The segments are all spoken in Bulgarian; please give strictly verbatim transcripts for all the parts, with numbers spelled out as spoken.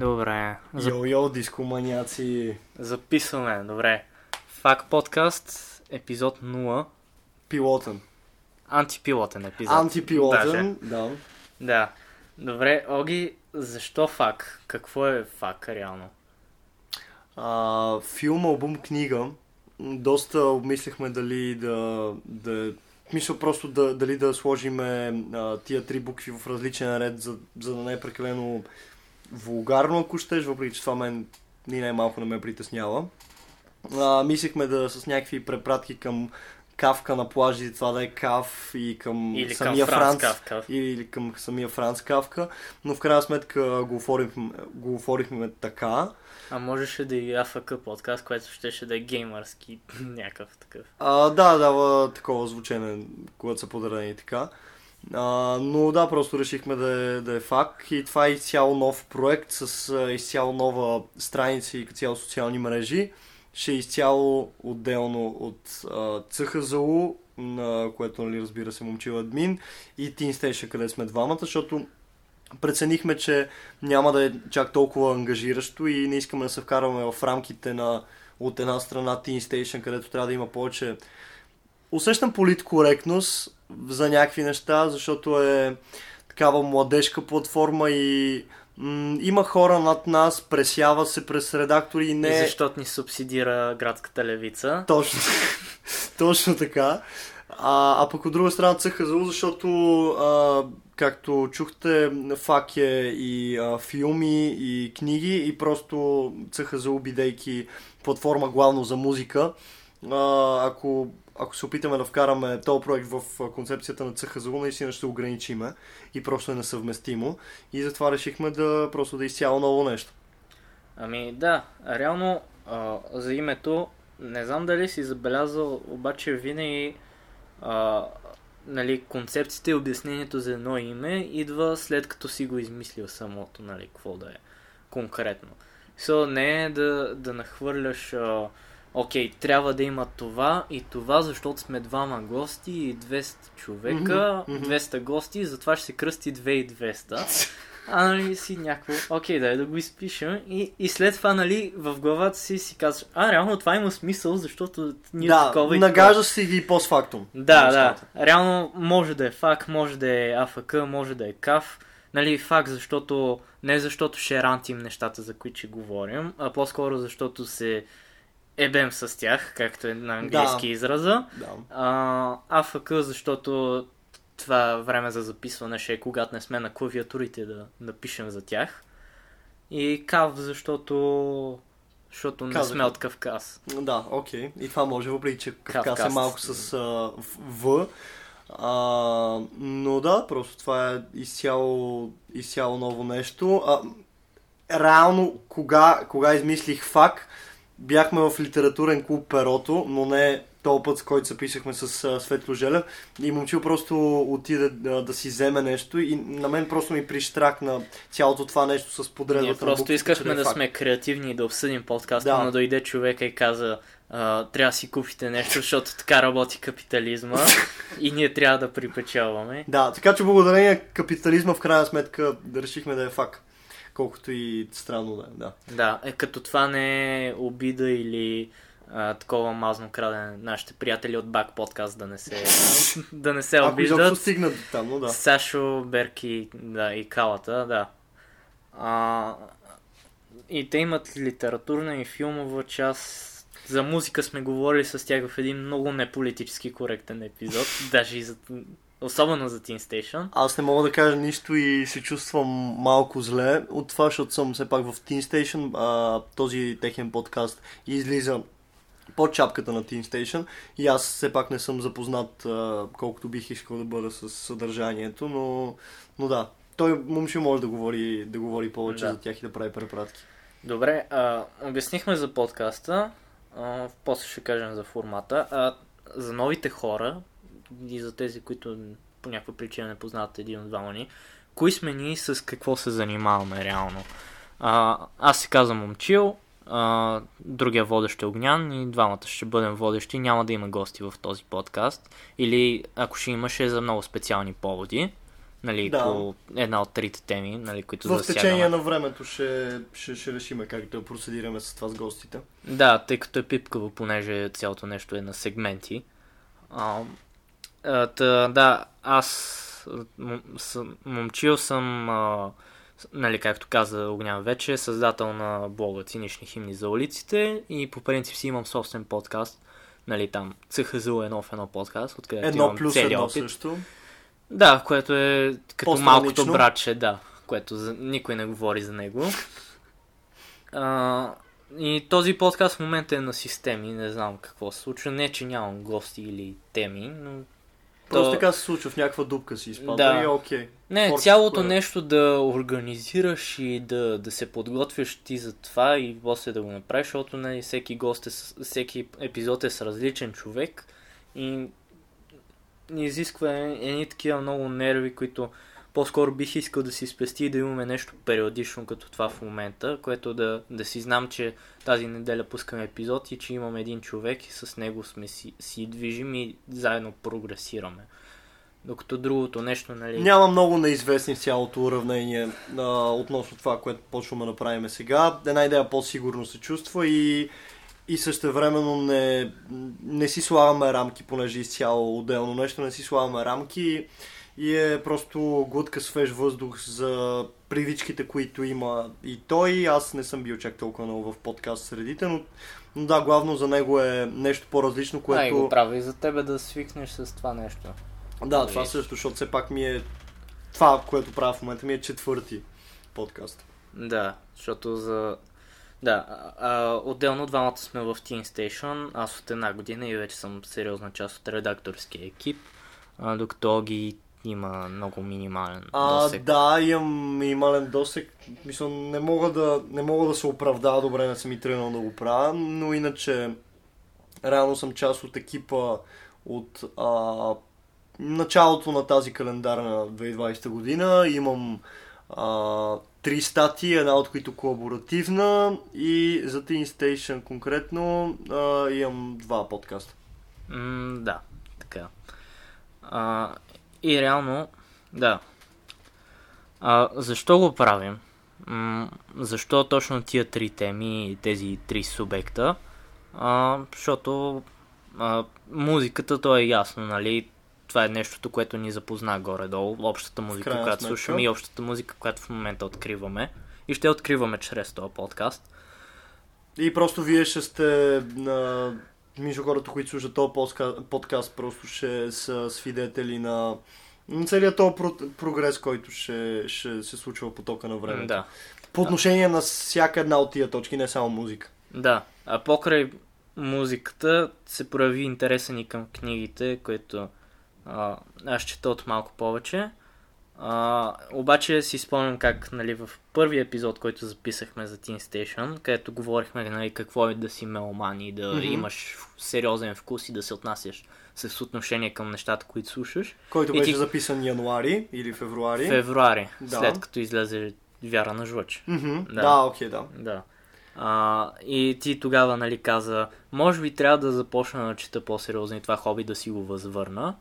Добре. Йо-йо, дискоманяци. Записваме, добре. БАК подкаст, епизод нула. Пилотен. Антипилотен епизод. Антипилотен, да. Да. Добре, Оги, защо ФАК? Какво е ФАК реално? А, филм, албум, книга. Доста обмислихме дали да... да... мисля просто да, дали да сложим а, тия три букви в различен ред, за, за да не е прекалено вулгарно, ако щеш, въпреки че това мен ни най-малко не ме притеснява. А, мислихме да с някакви препратки към Кафка на плажи, това да е Каф и към или самия към Франц, Франц Кафка. Или към самия Франц Кафка, но в крайна сметка го оформихме, го оформихме така. А можеше да и АФК подкаст, което щеше да е геймърски някакъв такъв. А, да, дава такова звучене, когато са подарени така. А, но да, просто решихме да е, да е ФАК и това е изцяло нов проект с изцяло нова страница и цяло социални мрежи. Ще е изцяло отделно от а, ЦХЗУ, на което, нали, разбира се, Момчил админ, и Тийн Стейшън, къде сме двамата, защото преценихме, че няма да е чак толкова ангажиращо и не искаме да се вкарваме в рамките на, от една страна, Тийн Стейшън, където трябва да има повече... Усещам политкоректност за някакви неща, защото е такава младежка платформа и... има хора над нас, пресява се през редактори и не... И защото ни субсидира градската левица. Точно, точно така. А, а пък от друга страна ЦХЗУ, защото, а, както чухте, ФАК е и а, филми, и книги, и просто ЦХЗУ, бидейки платформа главно за музика. А, ако, ако се опитаме да вкараме този проект в концепцията на ЦХЗУ, наистина ще ограничиме и просто е несъвместимо. И затова решихме да просто да изцяло ново нещо. Ами да, реално а, за името, не знам дали си забелязал, обаче винаги а, нали, концепцията и обяснението за едно име идва след като си го измислил самото, нали, какво да е конкретно. So, не е да, да нахвърляш... А, окей, okay, трябва да има това и това, защото сме двама гости и двеста човека, двеста гости, затова ще се кръсти две хиляди и двеста. А, нали, си някакво, окей, okay, дай да го изпишем. И, и след това, нали, в главата си си казваш, а, реално това има смисъл, защото ние да, такова и това. Да, нагаждаш си ги постфактум. Да, да, реално може да е ФАК, може да е АФК, може да е КАФ. Нали, ФАК, защото, не защото ще рантим нещата, за които ще говорим, а по-скоро защото се... ебем с тях, както е на английски да. Израза. Да. А, АФК, защото това време за записване ще е когато не сме на клавиатурите да напишем да за тях. И КАВ, защото, защото не сме от Кавказ. Да, окей. Okay. И това може, въпреки че Кавказ е малко с а, В. А, но да, просто това е изцяло, изцяло ново нещо. А, реално, кога, кога измислих ФАК, бяхме в литературен клуб Перото, но не този път, с който се писахме с а, Светло Желя. И Момчил просто отиде да, да си вземе нещо и на мен просто ми прищракна цялото това нещо с подредата. Ние просто буквите, искахме да факт. Сме креативни и да обсъдим подкаста, да. Но дойде човека и каза, а, трябва да си купите нещо, защото така работи капитализма и ние трябва да припечелваме. Да, така че благодарение на капитализма в крайна сметка да решихме да е ФАК. Колкото и странно да е, да. Да, е, като това не е обида или а, такова мазно крадене. Нашите приятели от БАК подкаст да не се, да не се обиждат. Ако изобщо стигнат до там, но да. Сашо, Берки да, и Калата, да. А, и те имат литературна и филмова част. За музика сме говорили с тях в един много неполитически коректен епизод. Даже и за... Особено за Тийн Стейшън. Аз не мога да кажа нищо и се чувствам малко зле от това, защото съм все пак в Тийн Стейшън. Този техен подкаст излиза под чапката на Тийн Стейшън и аз все пак не съм запознат а, колкото бих искал да бъда с съдържанието, но, но да, той момче може да говори, да говори повече да. За тях и да прави препратки. Добре, а, обяснихме за подкаста, а, после ще кажем за формата. А, за новите хора, и за тези, които по някаква причина не познават един от двама ни, кои сме ние, с какво се занимаваме реално. А, аз се казвам Момчил, а, другия водещ е Огнян и двамата ще бъдем водещи, няма да има гости в този подкаст, или ако ще има, ще е за много специални поводи, нали, да. По една от трите теми, нали, които в засягаме. В течение на времето ще, ще, ще решим как да процедираме с това с гостите. Да, тъй като е пипкаво, понеже цялото нещо е на сегменти. А, тъ, да, аз съм, момчил съм, а, нали, както каза Огнян вече, създател на блога Цинични химни за улиците и по принцип си имам собствен подкаст, нали, там ЦХЗУ едно в едно подкаст, откъдето едно имам цели опит. Едно плюс едно също. Да, което е като малкото братче, да, което за... никой не говори за него. А, и този подкаст в момента е на системи, не знам какво се случва. Не, че нямам гости или теми, но... Просто то... така се случва, в някаква дупка си изпада, да. И окей. Okay. Не, Форс, цялото кое... нещо да организираш и да, да се подготвяш ти за това и после да го направиш, защото не, всеки гост е, всеки епизод е с различен човек и... изисква едни такива много нерви, които по-скоро бих искал да си спести и да имаме нещо периодично като това в момента, което да, да си знам, че тази неделя пускаме епизод и че имам един човек и с него сме си, си движим и заедно прогресираме. Докато другото нещо, нали... Няма много неизвестни в цялото уравнение а, относно това, което почваме да правим сега. Една идея по-сигурно се чувства и... И същевременно не, не си слагаме рамки, понеже изцяло отделно нещо, не си слагаме рамки и е просто глътка свеж въздух за привичките, които има и той. Аз не съм бил чак толкова много в подкаст средите, но, но да, главно за него е нещо по-различно, което... Да, и го прави за тебе да свикнеш с това нещо. Да, това също, защото все пак ми е... Това, което правя в момента ми е четвърти подкаст. Да, защото за... Да, а, отделно двамата сме в Тийн Стейшън, аз от една година и вече съм сериозна част от редакторския екип, а, докато ги има много минимален а, досек. Да, имам минимален досек, мисля, не мога да, не мога да се оправдава, добре, не съм и тръгнал да го правя, но иначе реално съм част от екипа от а, началото на тази календарна две хиляди и двадесета година, имам... А, три статии, една от които колаборативна и за Тийн Стейшън конкретно а, имам два подкаста. Mm, да, така. А, и реално, да. А, защо го правим? М- защо точно тия три теми и тези три субекта? А, защото а, музиката, то е ясно, нали? Това е нещото, което ни запозна горе-долу. Общата музика, която слушаме и общата музика, която в момента откриваме. И ще откриваме чрез този подкаст. И просто вие ще сте... На... Мишо, хората, които слушат този подкаст, просто ще са свидетели на, на целият този прогрес, който ще, ще се случва в потока на времето. Да. По отношение а... на всяка една от тия точки, не само музика. Да, а покрай музиката се прояви интересен и към книгите, които... Uh, аз чета от малко повече. Uh, обаче си спомням как, нали, в първия епизод, който записахме за Тийн Стейшън, където говорихме, нали, какво е да си меломан и да mm-hmm. имаш сериозен вкус и да се отнасяш с отношение към нещата, които слушаш. Който беше ти... записан януари или февруари. Февруари, да. След като излезе Вяра на жлъч. Mm-hmm. Да, окей, да. Okay, да. да. Uh, и ти тогава, нали, каза, може би трябва да започна да чета по-сериозно и това хоби да си го възвърна.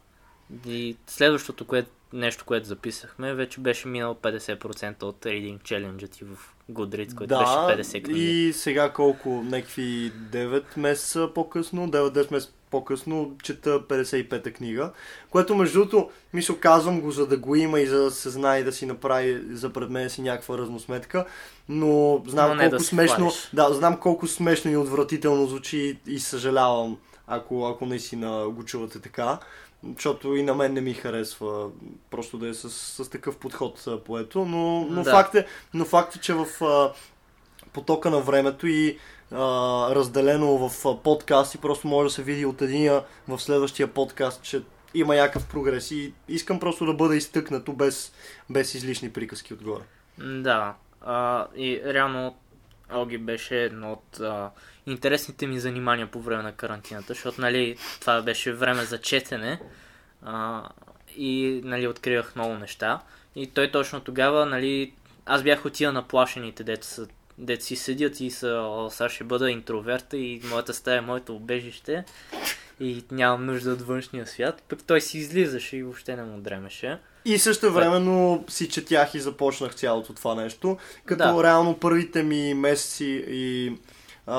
И следващото което, нещо, което записахме, вече беше минало петдесет процента от Reading Challenge-а ти в Goodreads, който да, беше петдесет книги. И сега колко, някакви девет месеца по-късно, девет-десет месеца по-късно, чета петдесет и пета книга, което между другото, мисля, казвам го, за да го има и за да се знае да си направи за пред мен си някаква разносметка, но знам, но колко, да смешно, да, знам колко смешно и отвратително звучи и, и съжалявам, ако, ако наистина го чувате така. Защото и на мен не ми харесва просто да е с, с такъв подход поето, но, но, да. Факт е, но факт е, че в а, потока на времето и а, разделено в а, подкаст и просто може да се види от единия в следващия подкаст, че има някакъв прогрес и искам просто да бъда изтъкнато без, без излишни приказки отгоре. Да, а, и реално Оги беше едно от а, интересните ми занимания по време на карантината, защото, нали, това беше време за четене а, и, нали, откривах много неща. И той точно тогава, нали, аз бях от тия наплашените, деца, деца си седят и са, о, сега ще бъда интроверта и моята стая е моето убежище и нямам нужда от външния свят, пък той си излизаше и въобще не му дремеше. И също времено си четях и започнах цялото това нещо, като да. Реално първите ми месеци и а,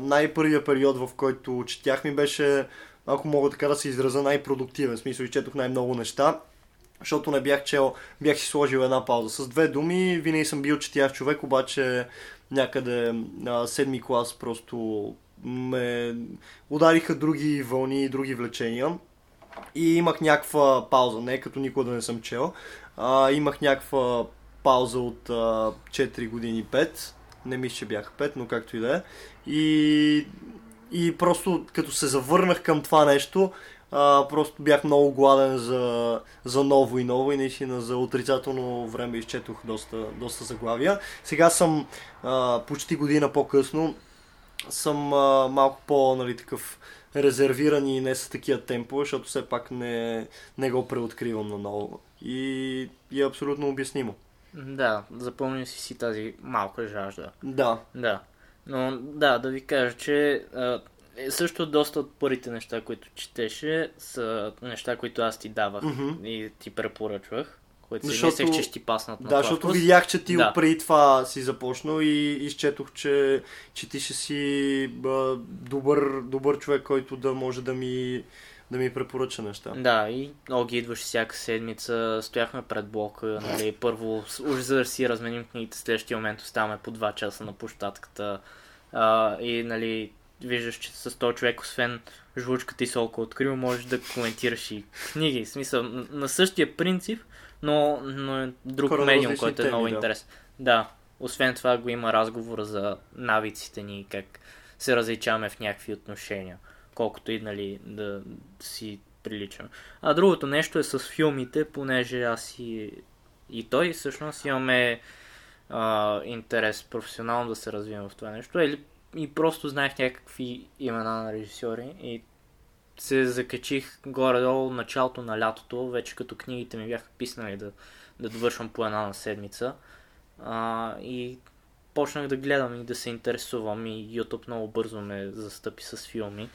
най-първия период, в който четях, ми беше, ако мога така да се израза, най-продуктивен, в смисъл, и четох най-много неща. Защото не бях чел, бях си сложил една пауза. С две думи, винаги съм бил четящ човек, обаче някъде а, седми клас просто ме удариха други вълни и други влечения. И имах някаква пауза, не като никога да не съм чел. А, имах някаква пауза от а, четири години пет. Не мисля, че бях пет, но както и да е. И, и просто като се завърнах към това нещо, Uh, просто бях много гладен за, за ново и ново и наистина за отрицателно време изчетох доста, доста заглавия. Сега съм uh, почти година по-късно, съм uh, малко по нали, такъв резервиран и не с такива темпове, защото все пак не, не го преоткривам наново и, и е абсолютно обяснимо. Да, запомня си си тази малка жажда. Да. Да. Но да, да ви кажа, че... Uh... Също доста от първите неща, които четеше, са неща, които аз ти давах mm-hmm. и ти препоръчвах, които си защото... мислех, че ще ти паснат на да, това. Да, защото видях, че ти да. преди това си започнал и изчетох, че, че ти ще си а, добър, добър човек, който да може да ми, да ми препоръча неща. Да, и много ги идваше всяка седмица, стояхме пред блока, нали, първо уж за да си разменим книгите, следващия момент оставаме по два часа на площадката а, и нали... Виждаш, че с този човек, освен жлучката и солка открил, можеш да коментираш и книги. В смисъл, на същия принцип, но, но е друг медиум, който е много да. интересен. Да, освен това го има разговор за навиците ни, как се различаваме в някакви отношения, колкото и нали, да си приличам. А другото нещо е с филмите, понеже аз и, и той всъщност имаме а, интерес професионално да се развиваме в това нещо. Или и просто знаех някакви имена на режисьори и се закачих горе-долу началото на лятото, вече като книгите ми бяха писнали да, да довършвам по една на седмица. А, и почнах да гледам и да се интересувам и YouTube много бързо ме застъпи с филми.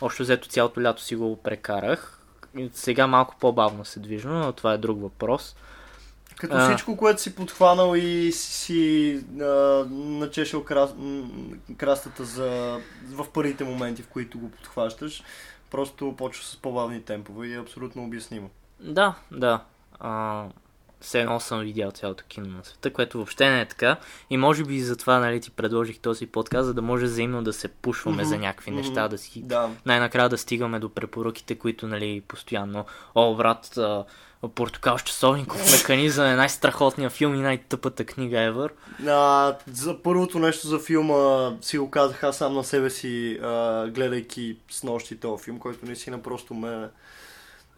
Общо взето цялото лято си го прекарах. Сега малко по-бавно се движим, но това е друг въпрос. Като а... всичко, което си подхванал и си а, начешил крас... крастата за... в първите моменти, в които го подхващаш, просто почва с по-бавни темпове и е абсолютно обяснимо. Да, да. А, все едно съм видял цялото кино на света, което въобще не е така. И може би затова нали, ти предложих този подкаст, за да може взаимно да се пушваме mm-hmm. за някакви mm-hmm. неща, да си да. най-накрая да стигаме до препоръките, които нали, постоянно, о, брат... А... Портокал с часовников механизъм е най-страхотният филм и най-тъпата книга ever. А, за първото нещо за филма си го казах аз сам на себе си, а, гледайки снощи този филм, който наистина просто ме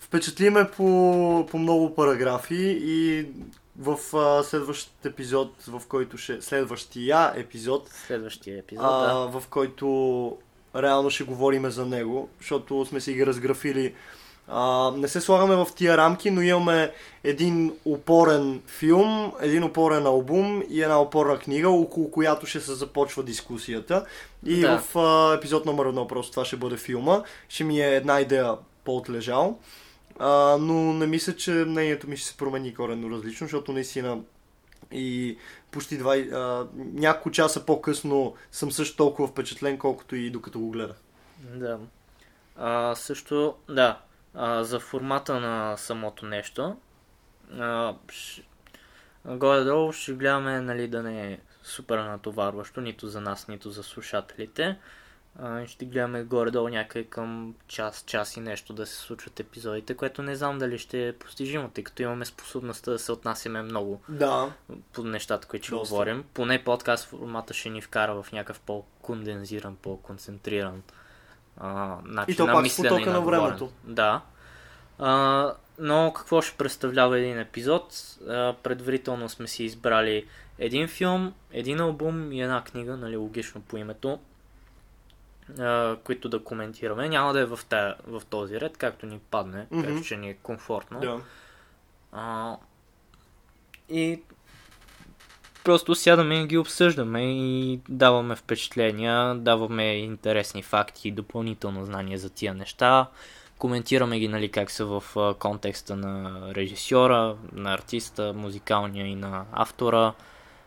впечатли ме по, по много параграфи и в а, следващ епизод, в който ще... Следващия епизод, Следващия епизод а, да. в който реално ще говорим за него, защото сме си ги разграфили. Uh, не се слагаме в тия рамки, но имаме един опорен филм, един опорен албум и една опорна книга, около която ще се започва дискусията. И да. в uh, епизод номер едно просто това ще бъде филма. Ще ми е една идея по-отлежал, uh, но не мисля, че мнението ми ще се промени коренно различно, защото наистина и почти два, uh, няколко часа по-късно съм също толкова впечатлен, колкото и докато го гледах. Да. Uh, също, да. А, за формата на самото нещо. А, ш... Горе-долу ще гледаме нали, да не е супер натоварващо, нито за нас, нито за слушателите. А, ще гледаме горе-долу някъде към час, час и нещо да се случват епизодите, което не знам дали ще е постижимо, тъй като имаме способността да се отнасяме много да. под нещата, които ще Доста. говорим. Поне подкаст формата ще ни вкара в някакъв по-кондензиран, по-концентриран А, и то пак с потока на времето. Да. А, но какво ще представлява един епизод? А, предварително сме си избрали един филм, един албум и една книга, нали, логично по името, а, които да коментираме. Няма да е в, тая, в този ред, както ни падне, mm-hmm. както ще ни е комфортно. Yeah. А, и Просто сядаме и ги обсъждаме и даваме впечатления, даваме интересни факти и допълнително знание за тия неща. Коментираме ги, нали, как са в контекста на режисьора, на артиста, музикалния и на автора.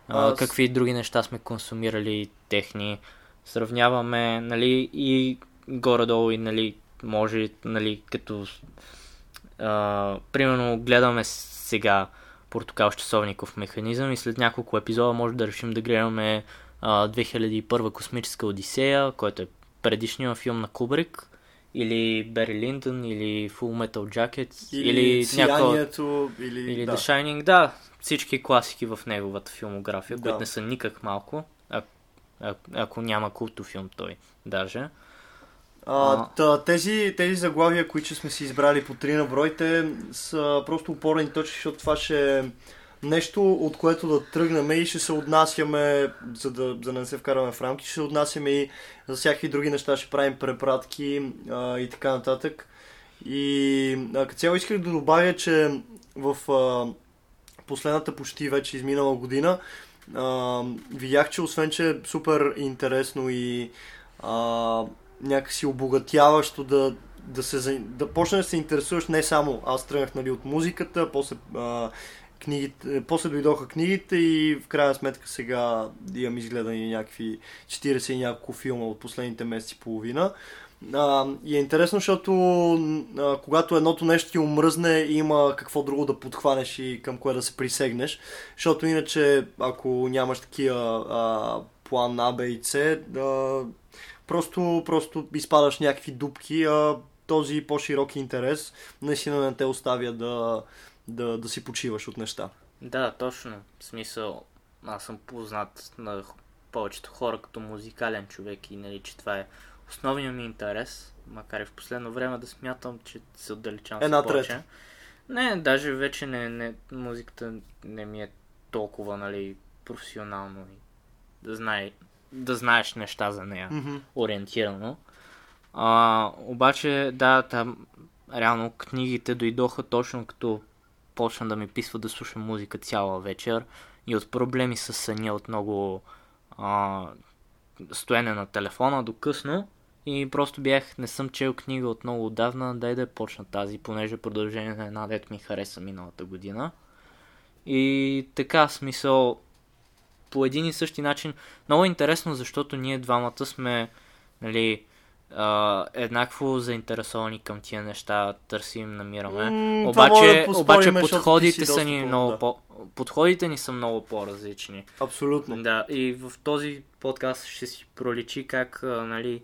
А, какви с... други неща сме консумирали техни. Сравняваме, нали, и горе-долу и, нали, може, нали, като а, примерно гледаме сега Портокал с часовников механизъм и след няколко епизода може да решим да гледаме а, две хиляди и първа космическа Одисея, който е предишния филм на Кубрик, или Бери Линдън, или Фулл Метал Джакет, или Сиянието, няко... или, или да. The Shining, да, всички класики в неговата филмография, да, които не са никак малко, а, а, ако няма култов филм той даже. А, а... Тези, тези заглавия, които сме си избрали по три на бройте, са просто опорени точки, защото това ще е нещо, от което да тръгнем и ще се отнасяме, за да, за да не се вкараме в рамки, ще се отнасяме и за всякакви други неща, ще правим препратки а, и така нататък. И като цяло исках да добавя, че в а, последната почти вече изминала година а, видях, че освен, че е супер интересно и а, някакси обогатяващо да, да, се, да почне да се интересуваш не само, аз тръгнах, нали, от музиката, после, а, книгите, после дойдоха книгите и в крайна сметка сега имам изгледани някакви четирийсет и няколко филма от последните месеци половина. А, и е интересно, защото а, когато едното нещо ти омръзне, има какво друго да подхванеш и към кое да се присегнеш, защото иначе ако нямаш такива а, план А, Б и С, да... Просто, просто изпадаш някакви дупки, а този по-широк интерес наистина не те оставя да, да, да си почиваш от неща. Да, точно. В смисъл, аз съм познат на повечето хора като музикален човек и, нали, че това е основният ми интерес, макар и в последно време да смятам, че се отдалечавам една повече. Трета. Не, даже вече не, не, музиката не ми е толкова, нали, професионално и да знае... да знаеш неща за нея, mm-hmm, ориентирано. А, обаче, да, там реално книгите дойдоха точно като почна да ми писва да слушам музика цяла вечер и от проблеми с съня, от много а, стоене на телефона до късно и просто бях, не съм чел книга от много отдавна, дай да почна тази, понеже продължение на една дет ми хареса миналата година. И така, смисъл, по един и същи начин. Много интересно, защото ние двамата сме, нали, а, еднакво заинтересовани към тия неща, търсим, намираме. Mm, обаче, да обаче подходите са ни много да. по... подходите ни са много по-различни. Абсолютно. Да, и в този подкаст ще си проличи как, нали,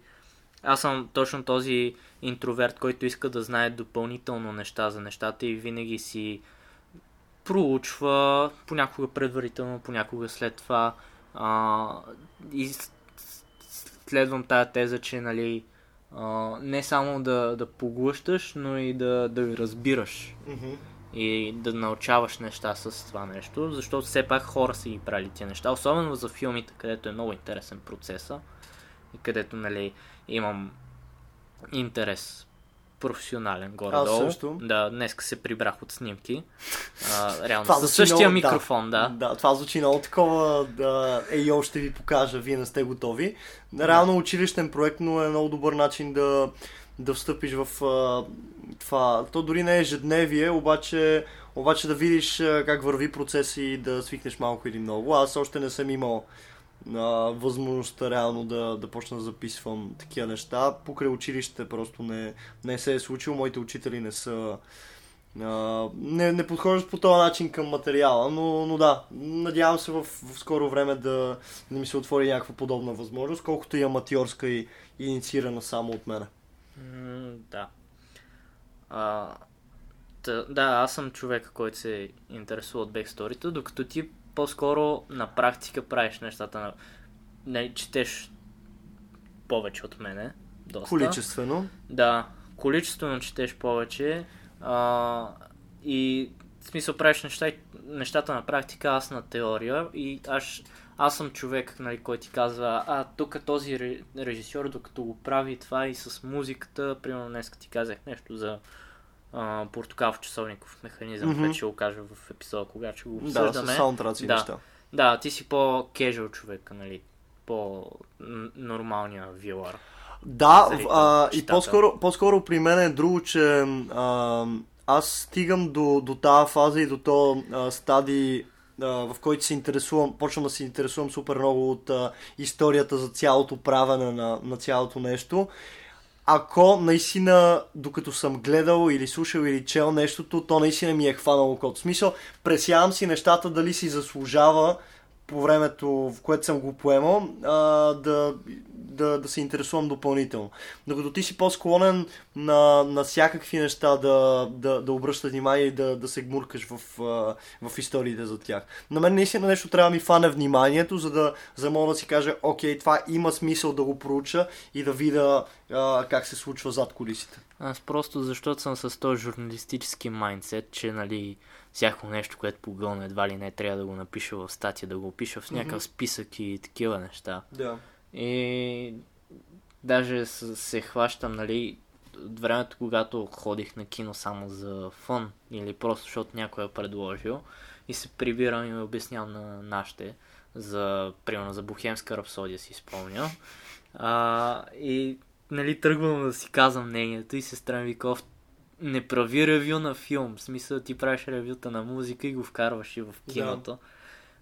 аз съм точно този интроверт, който иска да знае допълнително неща за нещата и винаги си проучва, понякога предварително, понякога след това, а, и следвам тая теза, че, нали, а, не само да, да поглъщаш, но и да, да разбираш, mm-hmm, и да научаваш неща с това нещо, защото все пак хора са ги правили тия неща, особено за филмите, където е много интересен процеса и където, нали, имам интерес професионален горе-долу. Аз също. Да, днеска се прибрах от снимки. А, реално със същия много, микрофон, да. Да, да, това звучи много такова, да, ей, още ви покажа, вие не сте готови. Реално училищен проект, но е много добър начин да, да встъпиш в а, това. То дори не е ежедневие, обаче, обаче да видиш а, как върви процес и да свикнеш малко или много. Аз още не съм имал а, възможността реално да, да почна да записвам такива неща. Покрай училище просто не, не се е случило. Моите учители не са... А, не, не подхождат по този начин към материала, но, но да, надявам се в, в скоро време да, да ми се отвори някаква подобна възможност, колкото и аматьорска и, и инициирана само от мене. Mm, да. А, тъ, да, аз съм човек, който се интересува от бексторито, докато ти по-скоро на практика правиш нещата, на... не, четеш повече от мене, доста. Количествено. Да, количествено четеш повече а, и в смисъл правиш неща, нещата на практика, аз на теория и аз, аз съм човек, нали, който ти казва, а тук този режисьор, докато го прави това и с музиката, примерно днес ти казах нещо за Uh, Портокал с часовников механизъм, mm-hmm, вече ще го кажа в епизода, когато ще го обсъждаме. Да, с саундтраци да. неща. Да, ти си по-кежуал човек, нали? По-нормалния вилар. Да, Заритъл, а, и по-скоро, по-скоро при мен е друго, че а, аз стигам до, до тази фаза и до този стадий, в който се интересувам, почвам да се интересувам супер много от а, историята за цялото правене на, на цялото нещо. Ако наистина, докато съм гледал или слушал или чел нещото, то наистина ми е хванало код. Смисъл, пресявам си нещата дали си заслужава по времето, в което съм го поемал, а, да, да, да се интересувам допълнително. Докато ти си по-склонен на, на всякакви неща да, да, да обръщаш внимание и да, да се гмуркаш в, а, в историите за тях. На мен наистина нещо трябва да ми фане вниманието, за да, за мога да си кажа, окей, това има смисъл да го проуча и да видя а, как се случва зад кулисите. Аз просто защото съм с този журналистически майндсет, че нали... всяко нещо, което погълна, едва ли не трябва да го напиша в статия, да го опиша в някакъв списък и такива неща. Да. И даже се хващам, нали, от времето, когато ходих на кино само за фън или просто защото някой е предложил и се прибирам и ме обяснявам на нашите, за, примерно за Бухемска рапсодия си спомня. А, и нали, тръгвам да си казвам мнението и сестра ми вика, не прави ревю на филм, в смисъл ти правиш ревюта на музика и го вкарваш и в киното, да.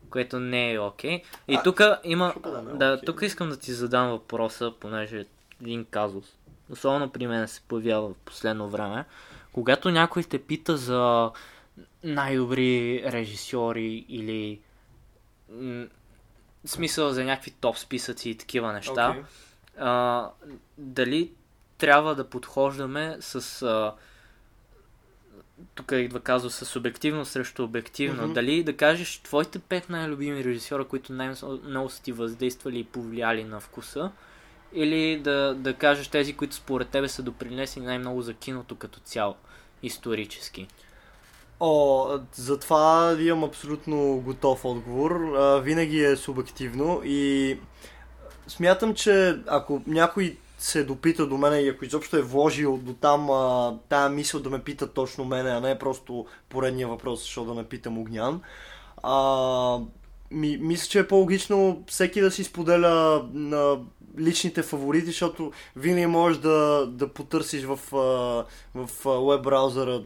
Което не е окей. Okay. И тук има... Да, тук искам да ти задам въпроса, понеже един казус. Особено при мен се появява в последно време. Когато някой те пита за най-добри режисьори или м- смисъл за някакви топ списъци и такива неща, okay. а, дали трябва да подхождаме с... А, тук идва казва с субективно срещу обективно. Mm-hmm. Дали да кажеш твоите пет най-любими режисьора, които най-много са ти въздействали и повлияли на вкуса, или да, да кажеш тези, които според тебе са допринесли най-много за киното като цяло, исторически? О, за това имам абсолютно готов отговор. А, винаги е субективно и смятам, че ако някой се допита до мене и ако изобщо е вложил до там а, тая мисъл да ме пита точно мене, а не просто поредния въпрос, защото да ме питам Огнян. А, ми, мисля, че е по-логично всеки да си споделя на личните фаворити, защото винаги можеш да, да потърсиш в, в web браузъра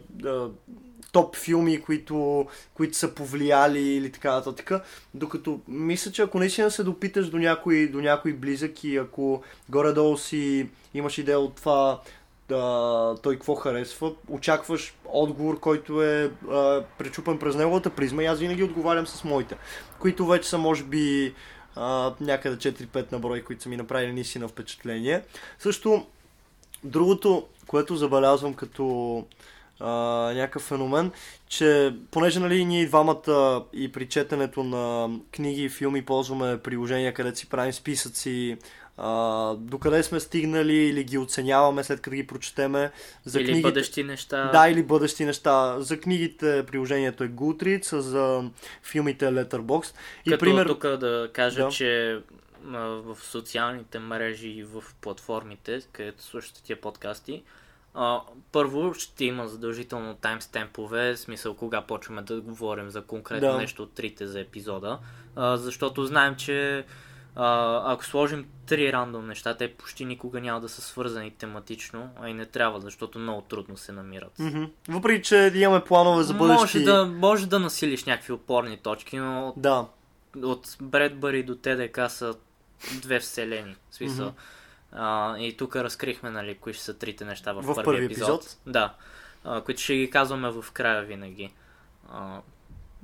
топ филми, които, които са повлияли или така нататък. Докато мисля, че ако наистина се допиташ до някой, до някой близък и ако горе-долу си имаш идея от това да, той какво харесва, очакваш отговор, който е а, пречупен през неговата призма и аз винаги отговарям с моите, които вече са може би а, някъде четири-пет на брой, които са ми направили наистина впечатление. Също другото, което забелязвам като Uh, някакъв феномен, че понеже нали, ние двамата и при четенето на книги и филми ползваме приложения, където си правим списъци, uh, докъде сме стигнали или ги оценяваме след като ги прочетеме. За или книгите... бъдещи неща. Да, или бъдещи неща. За книгите приложението е Goodreads, за филмите е Letterboxd. И като пример... тук да кажа, да. Че в социалните мрежи и в платформите, където слушате тия подкасти, Uh, първо ще има задължително таймстемпове, в смисъл кога почваме да говорим за конкретно да. Нещо от трите за епизода, uh, защото знаем, че uh, ако сложим три рандом неща, те почти никога няма да са свързани тематично, а и не трябва, защото много трудно се намират. Mm-hmm. Въпреки, че имаме планове за бъдещи... Може да, може да насилиш някакви опорни точки, но от, да. От Бредбъри до ТДК са две вселени, в смисъл. Mm-hmm. Uh, и тук разкрихме, нали, кои ще са трите неща в, в първи, първи епизод. епизод. Да, uh, които ще ги казваме в края винаги. Uh,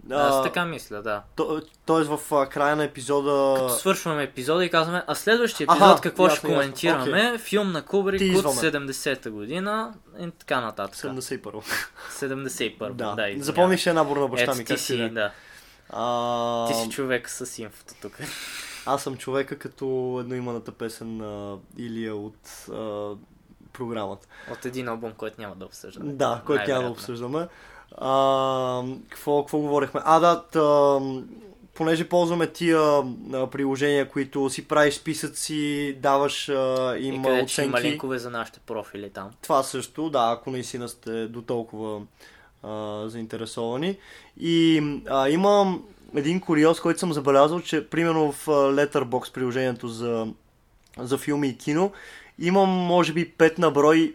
uh, аз така мисля, да. То, тоест в uh, края на епизода... Като свършваме епизода и казваме, а следващия епизод Аха, какво ясно, ще ясно. коментираме? Okay. Филм на Кубрик от седемдесета година и така нататък. седемдесет и първа седемдесет и първа да. да Запомних ще една набор на баща ми. Ето ти си, да. да. Uh... Ти си човек с инфото тук. Аз съм човека като едноимената песен на Илия от а, програмата. От един албум, който няма да обсъждаме. Да, който най-вероятно. няма да обсъждаме. А, какво, какво говорихме? А, да, тъ, понеже ползваме тия а, приложения, които си правиш списъци, даваш а, им и оценки. Има линкове за нашите профили там. Това също, да, ако наистина сте до толкова а, заинтересовани. И а, имам... един куриоз, който съм забелязал, че примерно в Letterboxd приложението за, за филми и кино, имам може би пет на брой,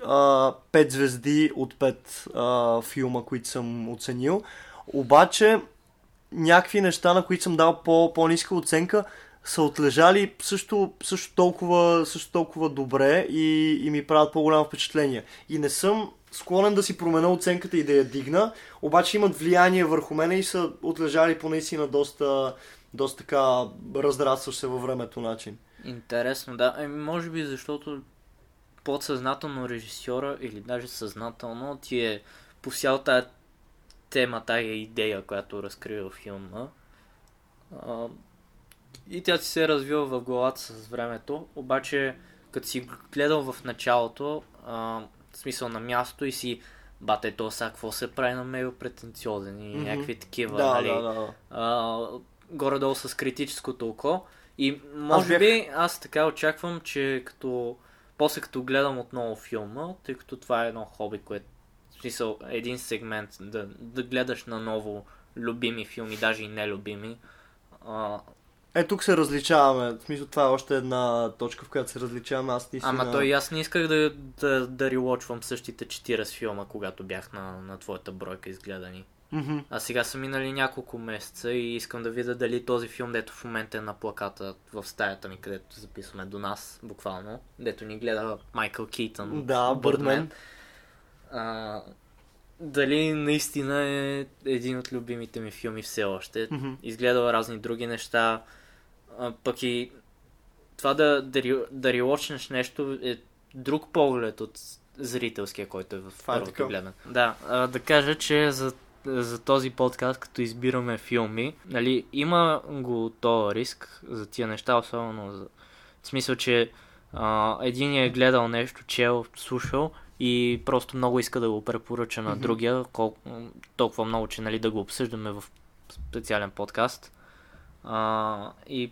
пет звезди от пет а, филма, които съм оценил. Обаче някакви неща, на които съм дал по-ниска оценка, са отлежали също, също, толкова, също толкова добре и, и ми правят по-голямо впечатление. И не съм склонен да си променя оценката и да я дигна, обаче имат влияние върху мене и са отлежали понесина доста, доста така раздрастващ се във времето начин. Интересно, да. Еми, може би защото подсъзнателно режисьора или даже съзнателно ти е посял тая тема, тая идея, която разкрива в филма. А, и тя ти се е развила в главата с времето, обаче като си гледал в началото, а, в смисъл на място и си бате то сега какво се прави на мега претенциозен и mm-hmm. някакви такива, да, нали, да, да. А, горе-долу с критическото око. И може би аз така очаквам, че като после като гледам отново филма, тъй като това е едно хобби, което в смисъл един сегмент да, да гледаш наново любими филми, даже и нелюбими. А... Е, тук се различаваме. В смисъл това е още една точка, в която се различаваме. Аз наистина... Ама той аз не исках да, да, да релочвам същите четиридесет филма, когато бях на, на твоята бройка изгледани. Mm-hmm. А сега са минали няколко месеца и искам да видя дали този филм, дето в момента е на плаката в стаята ми, където записваме до нас, буквално, дето ни гледа Майкъл Кейтън. Да, Бърдмен. Дали наистина е един от любимите ми филми все още. Mm-hmm. Изгледал разни други неща. А, пък и това да, да, да релочнеш нещо е друг поглед от зрителския, който е в първото гледане. Да, а, да кажа, че за за този подкаст, като избираме филми, нали, има го този риск за тия неща, особено за... в смисъл, че а, един е гледал нещо, чел, слушал и просто много иска да го препоръча на другия, кол... толкова много, че нали, да го обсъждаме в специален подкаст. А, и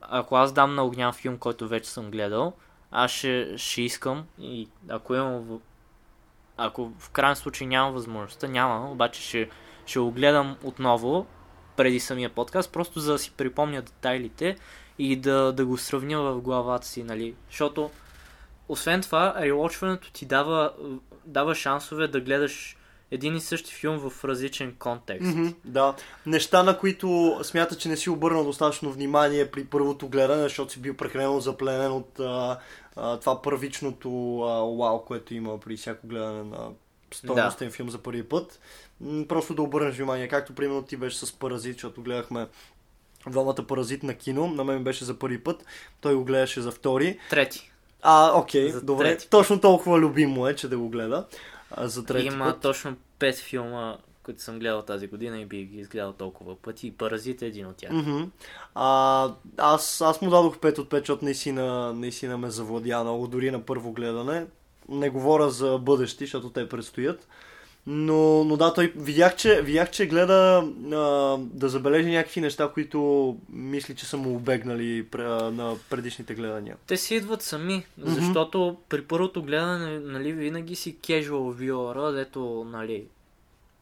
ако аз дам на Огнян филм, който вече съм гледал, аз ще, ще искам и ако имам... Ако в крайен случай нямам възможността, няма, обаче ще, ще го гледам отново преди самия подкаст, просто за да си припомня детайлите и да, да го сравня в главата си, нали. Защото, освен това, релочването ти дава, дава шансове да гледаш един и същи филм в различен контекст. Mm-hmm, да, неща, на които смята, че не си обърнал достатъчно внимание при първото гледане, защото си бил прекалено запленен от а, а, това първичното уау, което има при всяко гледане на стойностен да. Филм за първи път. Просто да обърнеш внимание, както примерно ти беше с Паразит, защото гледахме двамата Паразит на кино, на мен беше за първи път, той го гледаше за втори. Трети. А, окей, за добре, трети. Точно толкова любимо е, че да го гледа. За Има път. Точно пет филма, които съм гледал тази година и би ги изгледал толкова пъти и Паразит е един от тях. Mm-hmm. А, аз, аз му дадох пет от пет, защото наистина, наистина ме завладя много, дори на първо гледане. Не говоря за бъдещи, защото те предстоят. Но, но да, той видях, че, видях, че гледа а, да забележи някакви неща, които мисли, че са му обегнали пре, на предишните гледания. Те си идват сами, mm-hmm. защото при първото гледане, нали, винаги си кежуал виора, дето, нали,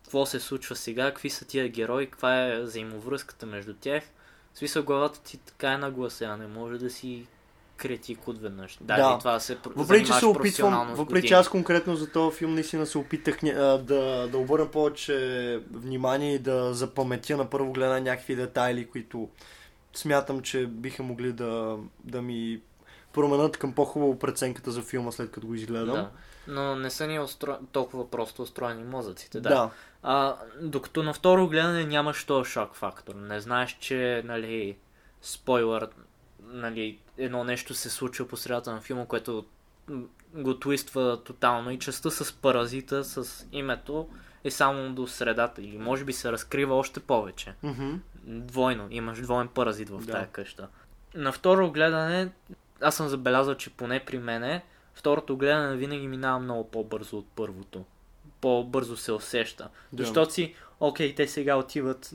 какво се случва сега, какви са тия герои, каква е взаимовръзката между тях. В смисъл, главата ти така е нагласена, не може да си... критик отведнъж. Да, да. И това се въпреки, че се опитвам, въпреки че аз конкретно за този филм наистина се опитах а, да, да обърна повече внимание и да запаметя на първо гледане някакви детайли, които смятам, че биха могли да, да ми променят към по-хубаво преценката за филма, след като го изгледам. Да. Но не са ни устро... толкова просто устроени мозъците. Да. Да. А, докато на второ гледане нямаш този шок фактор. Не знаеш, че нали, спойлер, нали, едно нещо се случва по средата на филма, което го твиства тотално и частта с Паразита, с името е само до средата и може би се разкрива още повече. Mm-hmm. Двойно, имаш двоен паразит в да. Тая къща. На второ гледане, аз съм забелязал, че поне при мене, второто гледане винаги минава много по-бързо от първото. По-бързо се усеща. Да. Защото си, окей, те сега отиват...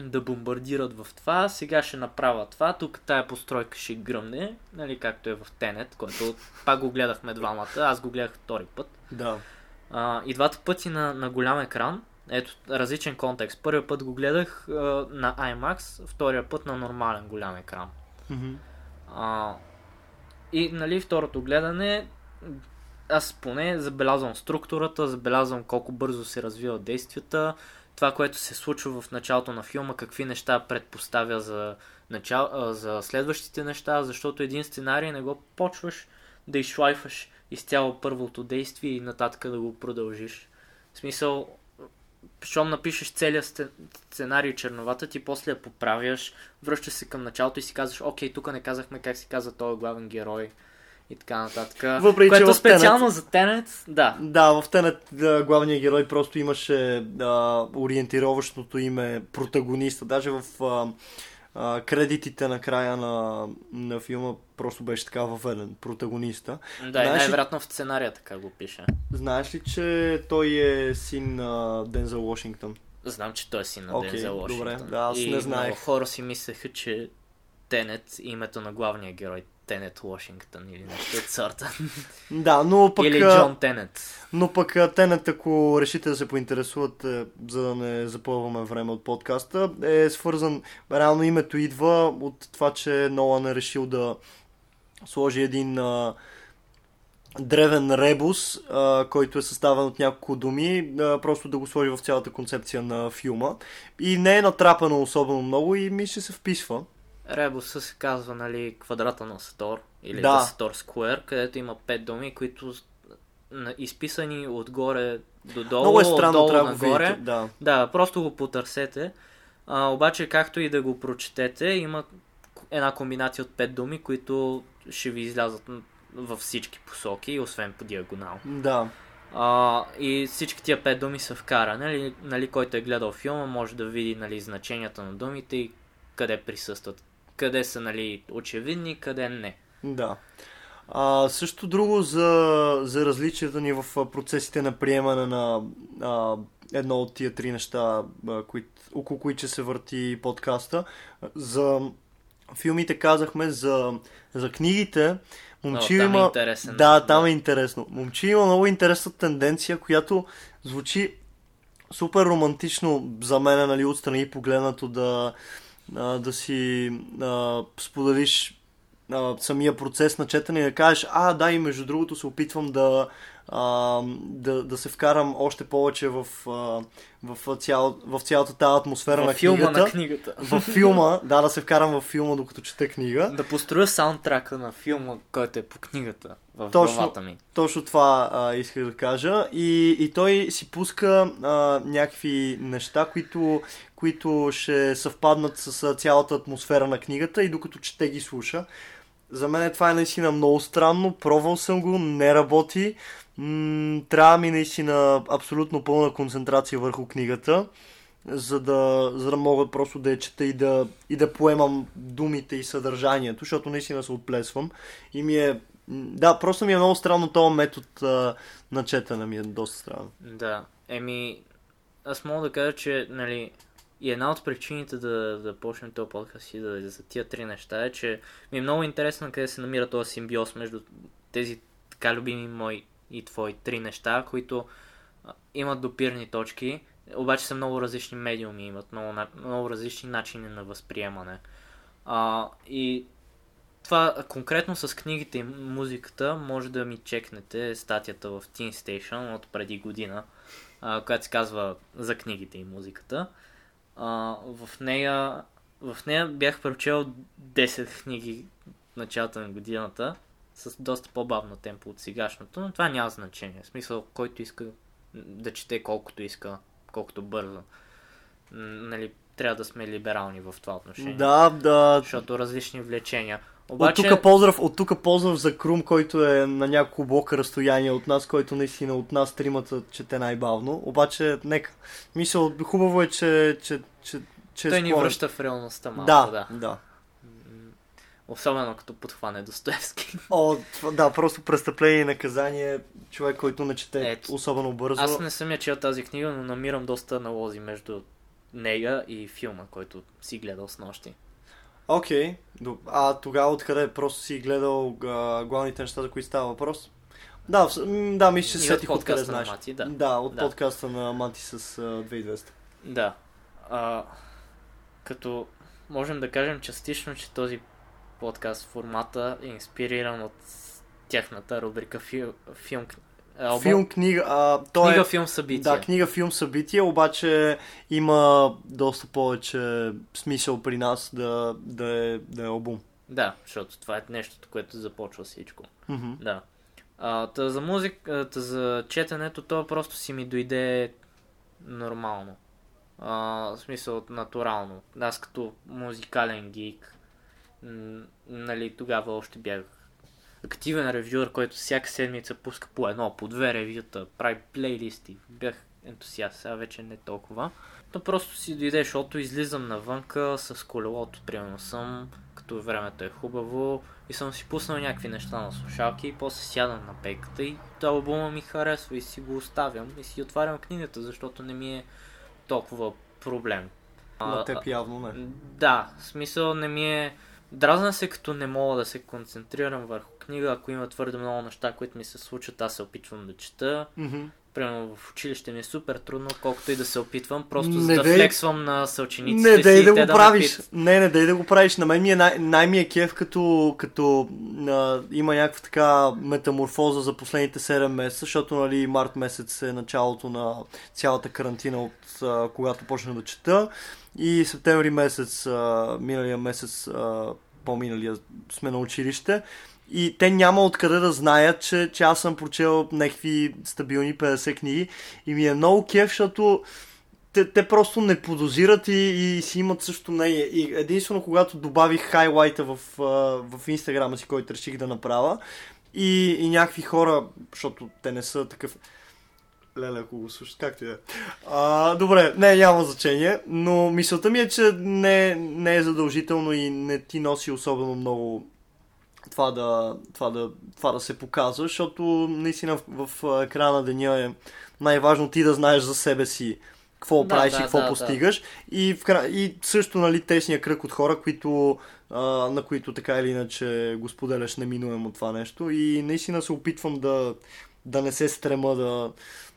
да бомбардират в това, сега ще направят това, тук тая постройка ще гръмне, нали, както е в Tenet, който пак го гледахме двамата, аз го гледах втори път. Да. А, и двата пъти на, на голям екран, Ето, различен контекст. Първия път го гледах а, на IMAX, втория път на нормален голям екран. Mm-hmm. А, и, нали, второто гледане, аз поне забелязвам структурата, забелязвам колко бързо се развиват действията, това, което се случва в началото на филма, какви неща предпоставя за, начало, за следващите неща, защото един сценарий не го почваш да изшлайфаш изцяло първото действие и нататък да го продължиш. В смисъл, щом напишеш целият сценарий черновата, ти после я поправяш, връщаш се към началото и си казваш, окей, тук не казахме как се казва този главен герой и така нататък. Въпреки, което специално Tenet, за Tenet, да. Да, в Tenet главният герой просто имаше а, ориентировъчното име протагониста. Даже в а, а, кредитите на края на, на филма просто беше така въведен протагониста. Да, знаеш, и най-вероятно в сценария така го пише. Знаеш ли, че той е син на Дензел Вашингтон? Знам, че той е син на okay, Дензел Вашингтон. Добре, да, аз и не знаех. Много хора си мислеха, че Tenet, името на главния герой, Тенет Вашингтон или нещо от сорта. Да, но пък... Или Джон Тенет. Но пък Тенет, ако решите да се поинтересувате, за да не запълваме време от подкаста, е свързан... Реално името идва от това, че Нолан е решил да сложи един а, древен ребус, а, който е съставен от няколко думи, а, просто да го сложи в цялата концепция на филма. И не е натрапено особено много и ми ще се вписва. Ребуса се казва, нали, квадрата на Сатор или да. Сатор Скуер, където има пет думи, които изписани отгоре до долу, много е странно, отдолу нагоре. Видите, да. Да, просто го потърсете. А, обаче, както и да го прочетете, има една комбинация от пет думи, които ще ви излязат във всички посоки, освен по диагонал. Да. А, и всички тия пет думи са вкарани. Нали, нали, който е гледал филма, може да види, нали, значенията на думите и къде присъстват. Къде са, нали, очевидни, къде не. Да. А, също друго за, за различието ни в процесите на приемане на а, едно от тия три неща, а, кои, около които се върти подкаста. За филмите казахме, за, за книгите. Момчил има... Е интересен, да, там да. Е интересно. Момчил има много интересна тенденция, която звучи супер романтично за мен, нали, отстрани погледнато да... да си а, споделиш а, самия процес на четене и да кажеш, а да, и между другото се опитвам да, а, да, да се вкарам още повече в, а, в, цял, в цялата тази атмосфера в на филма книгата. На книгата. В филма, да, да се вкарам във филма, докато чета книга. Да построя саундтрака на филма, който е по книгата в точно, главата ми. Точно това а, исках да кажа. И, и той си пуска а, някакви неща, които... които ще съвпаднат с цялата атмосфера на книгата и докато чете ги слуша. За мен това е наистина много странно, пробвал съм го, не работи. М- трябва ми наистина абсолютно пълна концентрация върху книгата, за да, за да мога просто да я чета и да, и да поемам думите и съдържанието, защото наистина се отплесвам. И ми е... Да, просто ми е много странно този метод а, на четене, ми е доста странно. Да, еми... Аз мога да кажа, че, нали... И една от причините да, да почнем този подкаст и да, за тия три неща е, че ми е много интересно къде се намира този симбиоз между тези така любими мои и твои три неща, които имат допирни точки, обаче са много различни медиуми, имат много, много различни начини на възприемане. А, и това конкретно с книгите и музиката може да ми чекнете статията в Тийн Стейшън от преди година, а, която се казва за книгите и музиката. Uh, в, нея, в нея бях прочел десет книги в началото на годината с доста по-бавно темпо от сегашното, но това няма значение. В смисъл, който иска да чете колкото иска, колкото бързо. Нали, трябва да сме либерални в това отношение. Да, да. Защото различни влечения. Обаче... От тук поздрав, от тук поздрав за Крум, който е на няколко блока разстояние от нас, който наистина от нас тримата чете най-бавно. Обаче, нека. Мисля, хубаво е, че... че, че, че той е ни връща в реалността малко, да. Да, да. Особено като подхване Достоевски. О, да, просто престъпление и наказание, човек, който не чете е, особено бързо. Аз не съм я чел тази книга, но намирам доста аналози между нея и филма, който си гледал с нощи. Окей, okay. А тогава откъде просто си гледал а, главните неща, за които става въпрос? Да, да, мисля, че сетих откъде знаеш. Мати, да. да, от да. подкаста на Манти с uh, две хиляди и двеста. Да. А, като можем да кажем частично, че този подкаст формата е инспириран от тяхната рубрика фил, филм... Албум... Филм, книга... А, той книга, е... филм, събитие. Да, книга, филм, събитие, обаче има доста повече смисъл при нас да, да, е, да е албум. Да, защото това е нещото, което започва всичко. Mm-hmm. Да. А, та за музиката, за четенето, то просто си ми дойде нормално. А, в смисъл натурално. Аз като музикален гик, м- нали, тогава още бях активен ревюер, който всяка седмица пуска по едно, по две ревюта, прави плейлисти. Бях ентусиаст, сега вече не толкова. Но просто си дойде, защото излизам навънка с колелото, примерно съм, като времето е хубаво и съм си пуснал някакви неща на слушалки и после сядам на пейката и това албума ми харесва и си го оставям и си отварям книгата, защото не ми е толкова проблем. На теб явно не. Да, в смисъл не ми е... Дразна се, като не мога да се концентрирам върху книга, ако има твърде много неща, които ми се случат, аз се опитвам да чета. Mm-hmm. Примерно в училище ми е супер трудно, колкото и да се опитвам, просто не за да дей... флексвам на съучениците не, си и да те го да правиш. Не, не дай да го правиш. На мен ми е най- най-ми е кеф, като, като а, има някаква така метаморфоза за последните седем месеца, защото нали, март месец е началото на цялата карантина, от а, когато почна да чета. И септември месец, а, миналия месец, а, по-миналия сме на училище. И те няма откъде да знаят, че, че аз съм прочел някакви стабилни петдесет книги и ми е много кеф, защото те, те просто не подозират и, и си имат също мнение. И единствено, когато добавих хайлайта в, в инстаграма си, който реших да направя и, и някакви хора, защото те не са такъв... Леле, ако го слушат, както и да е. Добре, не, няма значение, но мисълта ми е, че не, не е задължително и не ти носи особено много... Това да, това, да, това да се показва, защото наистина в, в края на деня е най-важно ти да знаеш за себе си какво да, правиш да, и какво да, постигаш. Да. И, в, и също нали, тесния кръг от хора, които, а, на които така или иначе го споделяш неминуемо това нещо. И наистина се опитвам да, да не се стрема да,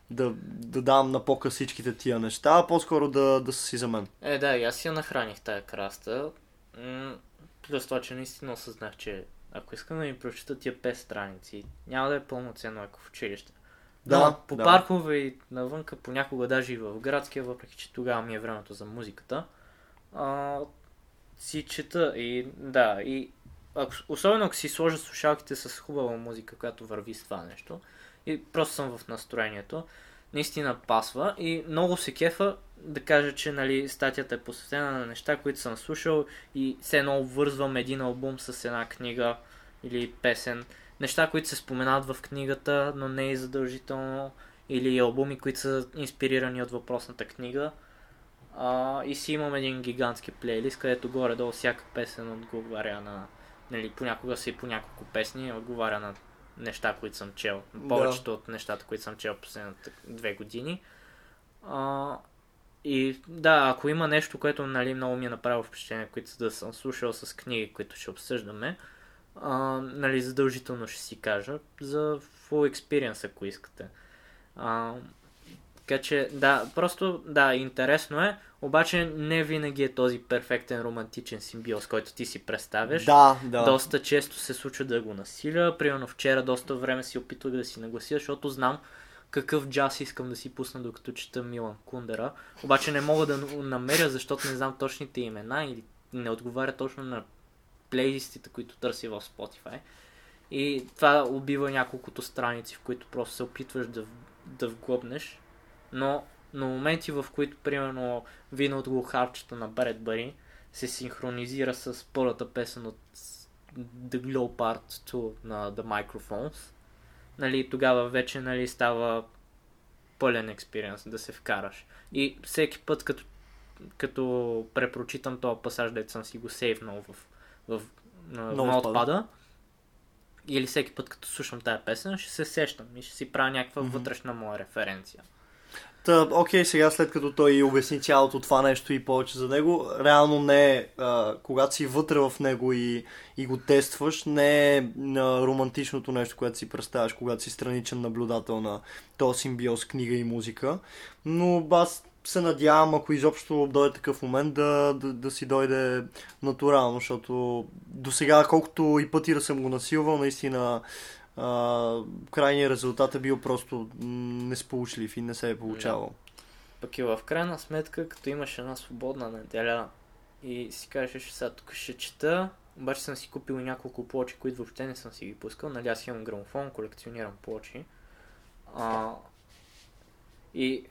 да, да давам на показ всичките тия неща, а по-скоро да, да са си за мен. Е, да, и аз си я нахраних тая краста. М- плюс това, че наистина осъзнах, че ако искам да ми прочита тия пет страници, няма да е пълноценно, ако в училище. Да, но по да. паркове и навънка, понякога даже и в градския, въпреки че тогава ми е времето за музиката, а, си чета и да, и ако, особено ако си сложа слушалките с хубава музика, която върви с това нещо, и просто съм в настроението, наистина пасва и много се кефа да кажа, че нали, статията е посветена на неща, които съм слушал и все едно обвързвам един албум с една книга или песен. Неща, които се споменават в книгата, но не е задължително, или албуми, които са инспирирани от въпросната книга. А, и си имам един гигантски плейлист, където горе-долу всяка песен отговаря на... Нали, понякога си по няколко песни отговаря на неща, които съм чел. Повечето да. от нещата, които съм чел последните две години. А, и да, ако има нещо, което нали, много ми е направило впечатление, което да съм слушал с книги, които ще обсъждаме, а, нали, задължително ще си кажа за full experience, ако искате. А, така че, да, просто, да, интересно е, обаче не винаги е този перфектен романтичен симбиоз, който ти си представяш. Да, да. Доста често се случва да го насиля, примерно вчера доста време си опитвах да си наглася, защото знам какъв джаз искам да си пусна, докато чета Милан Кундера. Обаче не мога да намеря, защото не знам точните имена или не отговаря точно на плейлистите, които търси в Spotify. И това убива няколкото страници, в които просто се опитваш да, да вглъбнеш. Но на моменти, в които, примерно, вино от глухарчета на Бредбъри се синхронизира с първата песен от The Glow Part две на The Microphones, нали, тогава вече нали, става пълен експириенс да се вкараш. И всеки път, като, като препрочитам този пасаж, дето съм си го сейвнал в, в, в ноутпада, или всеки път, като слушам тая песен, ще се сещам и ще си правя някаква mm-hmm. вътрешна моя референция. Та, окей, сега след като той обясни цялото това нещо и повече за него, реално не е, когато си вътре в него и, и го тестваш, не е романтичното нещо, което си представяш, когато си страничен наблюдател на този симбиоз книга и музика. Но аз се надявам, ако изобщо дойде такъв момент, да, да, да си дойде натурално, защото до сега, колкото и пъти да съм го насилвал, наистина Uh, крайният резултат е бил просто несполучлив и не се е получавал. Yeah. Пък и в крайна сметка, като имаш една свободна неделя и си кажеш, сега тук ще чета, обаче съм си купил няколко плочи, които въобще не съм си ги пускал, нали аз имам грамофон, колекционирам плочи. Uh, и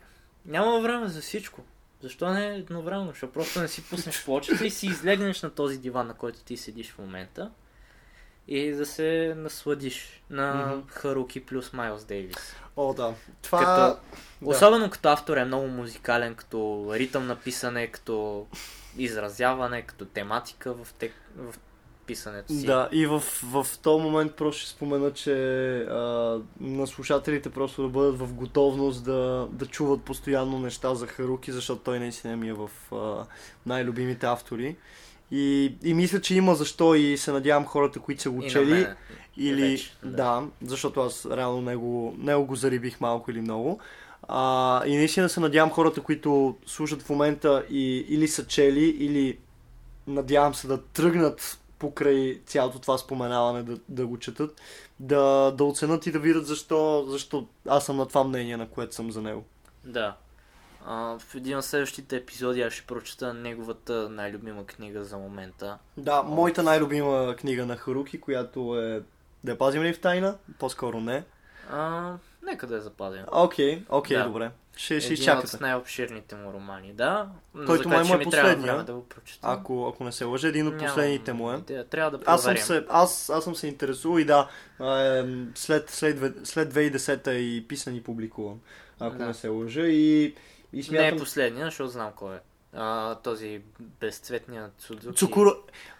няма време за всичко. Защо не едновременно? Защото просто не си пуснеш плочите и си излегнеш на този диван, на който ти седиш в момента. И да се насладиш на mm-hmm. Харуки плюс Майлз Дейвис. О, да. Това... Като... Да. Особено като автор е много музикален, като ритъм на писане, като изразяване, като тематика в, тек... в писането си. Да, и в, в този момент просто ще спомена, че а, на слушателите просто да бъдат в готовност да, да чуват постоянно неща за Харуки, защото той наистина ми е в а, най-любимите автори. И, и мисля, че има защо и се надявам хората, които са го чели, или Вече, да. да, защото аз реално него, него го зарибих малко или много. А, и наистина се надявам хората, които слушат в момента и, или са чели, или надявам се да тръгнат покрай цялото това споменаване да, да го четат, да, да оценят и да видят защо, защо аз съм на това мнение, на което съм за него. Да. Uh, в един от следващите епизоди аз ще прочета неговата най-любима книга за момента. Да, моята най-любима книга на Харуки, която е... Да я пазим ли в тайна? По-скоро не. Uh, нека да я запазим. Окей, okay, окей, okay, да. Добре. Ще, ще един от най-обширните му романи, да. Който май му е последния, да ако, ако не се лъжа, един от Няма последните му е. Идея. Трябва да проверим. Аз, аз, аз съм се интересувал и да, е, след, след, след две хиляди и десета и писан и публикуван, ако да. не се лъжа и... Смятам... Не е последния, защото знам кой е. А, този безцветният Цудзуки. Цукуро...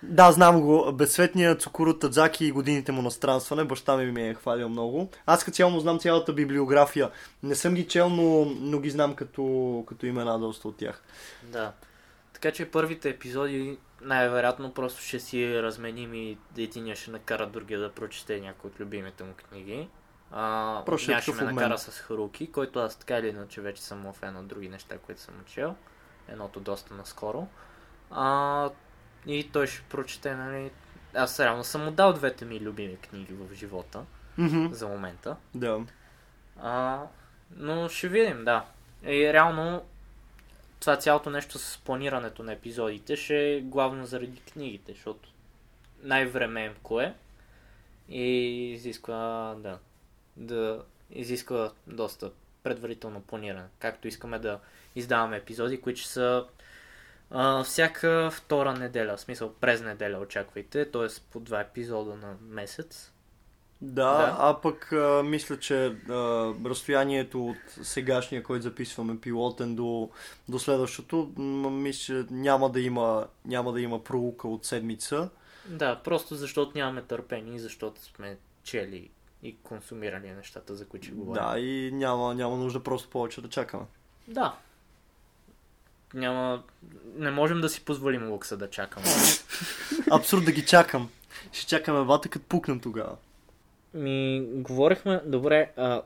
Да, знам го. Безцветният Цукуро Тадзаки и годините му на странстване. Баща ми ми е хвалил много. Аз като цяло знам цялата библиография. Не съм ги чел, но, но ги знам като, като имена доста от тях. Да. Така че първите епизоди най-вероятно просто ще си разменим и единия ще накара другия да прочете някои от любимите му книги. Някой ще ме накара с Харуки, който аз така или иначе вече съм офен от други неща, които съм учил. Едното доста наскоро. А, и той ще прочете, нали... Аз реално съм отдал двете ми любими книги в живота. Mm-hmm. За момента. Да. А, но ще видим, да. И реално това цялото нещо с планирането на епизодите ще е главно заради книгите, защото най-временко е и изисква, да... да изисква доста предварително планиране. Както искаме да издаваме епизоди, които ще са а, всяка втора неделя, в смисъл през неделя очаквайте, т.е. по два епизода на месец. Да, да. А пък а, мисля, че а, разстоянието от сегашния, който записваме пилотен до, до следващото, мисля, няма да има, няма да има проука от седмица. Да, просто защото нямаме търпение и защото сме чели и консумиране нещата, за които говорим. Да, и няма, няма нужда просто повече да чакаме. Да. Няма... Не можем да си позволим лукса да чакаме. Абсурд да ги чакам. Ще чакаме вата, като пукнем тогава. Ми, говорихме... Добре, а,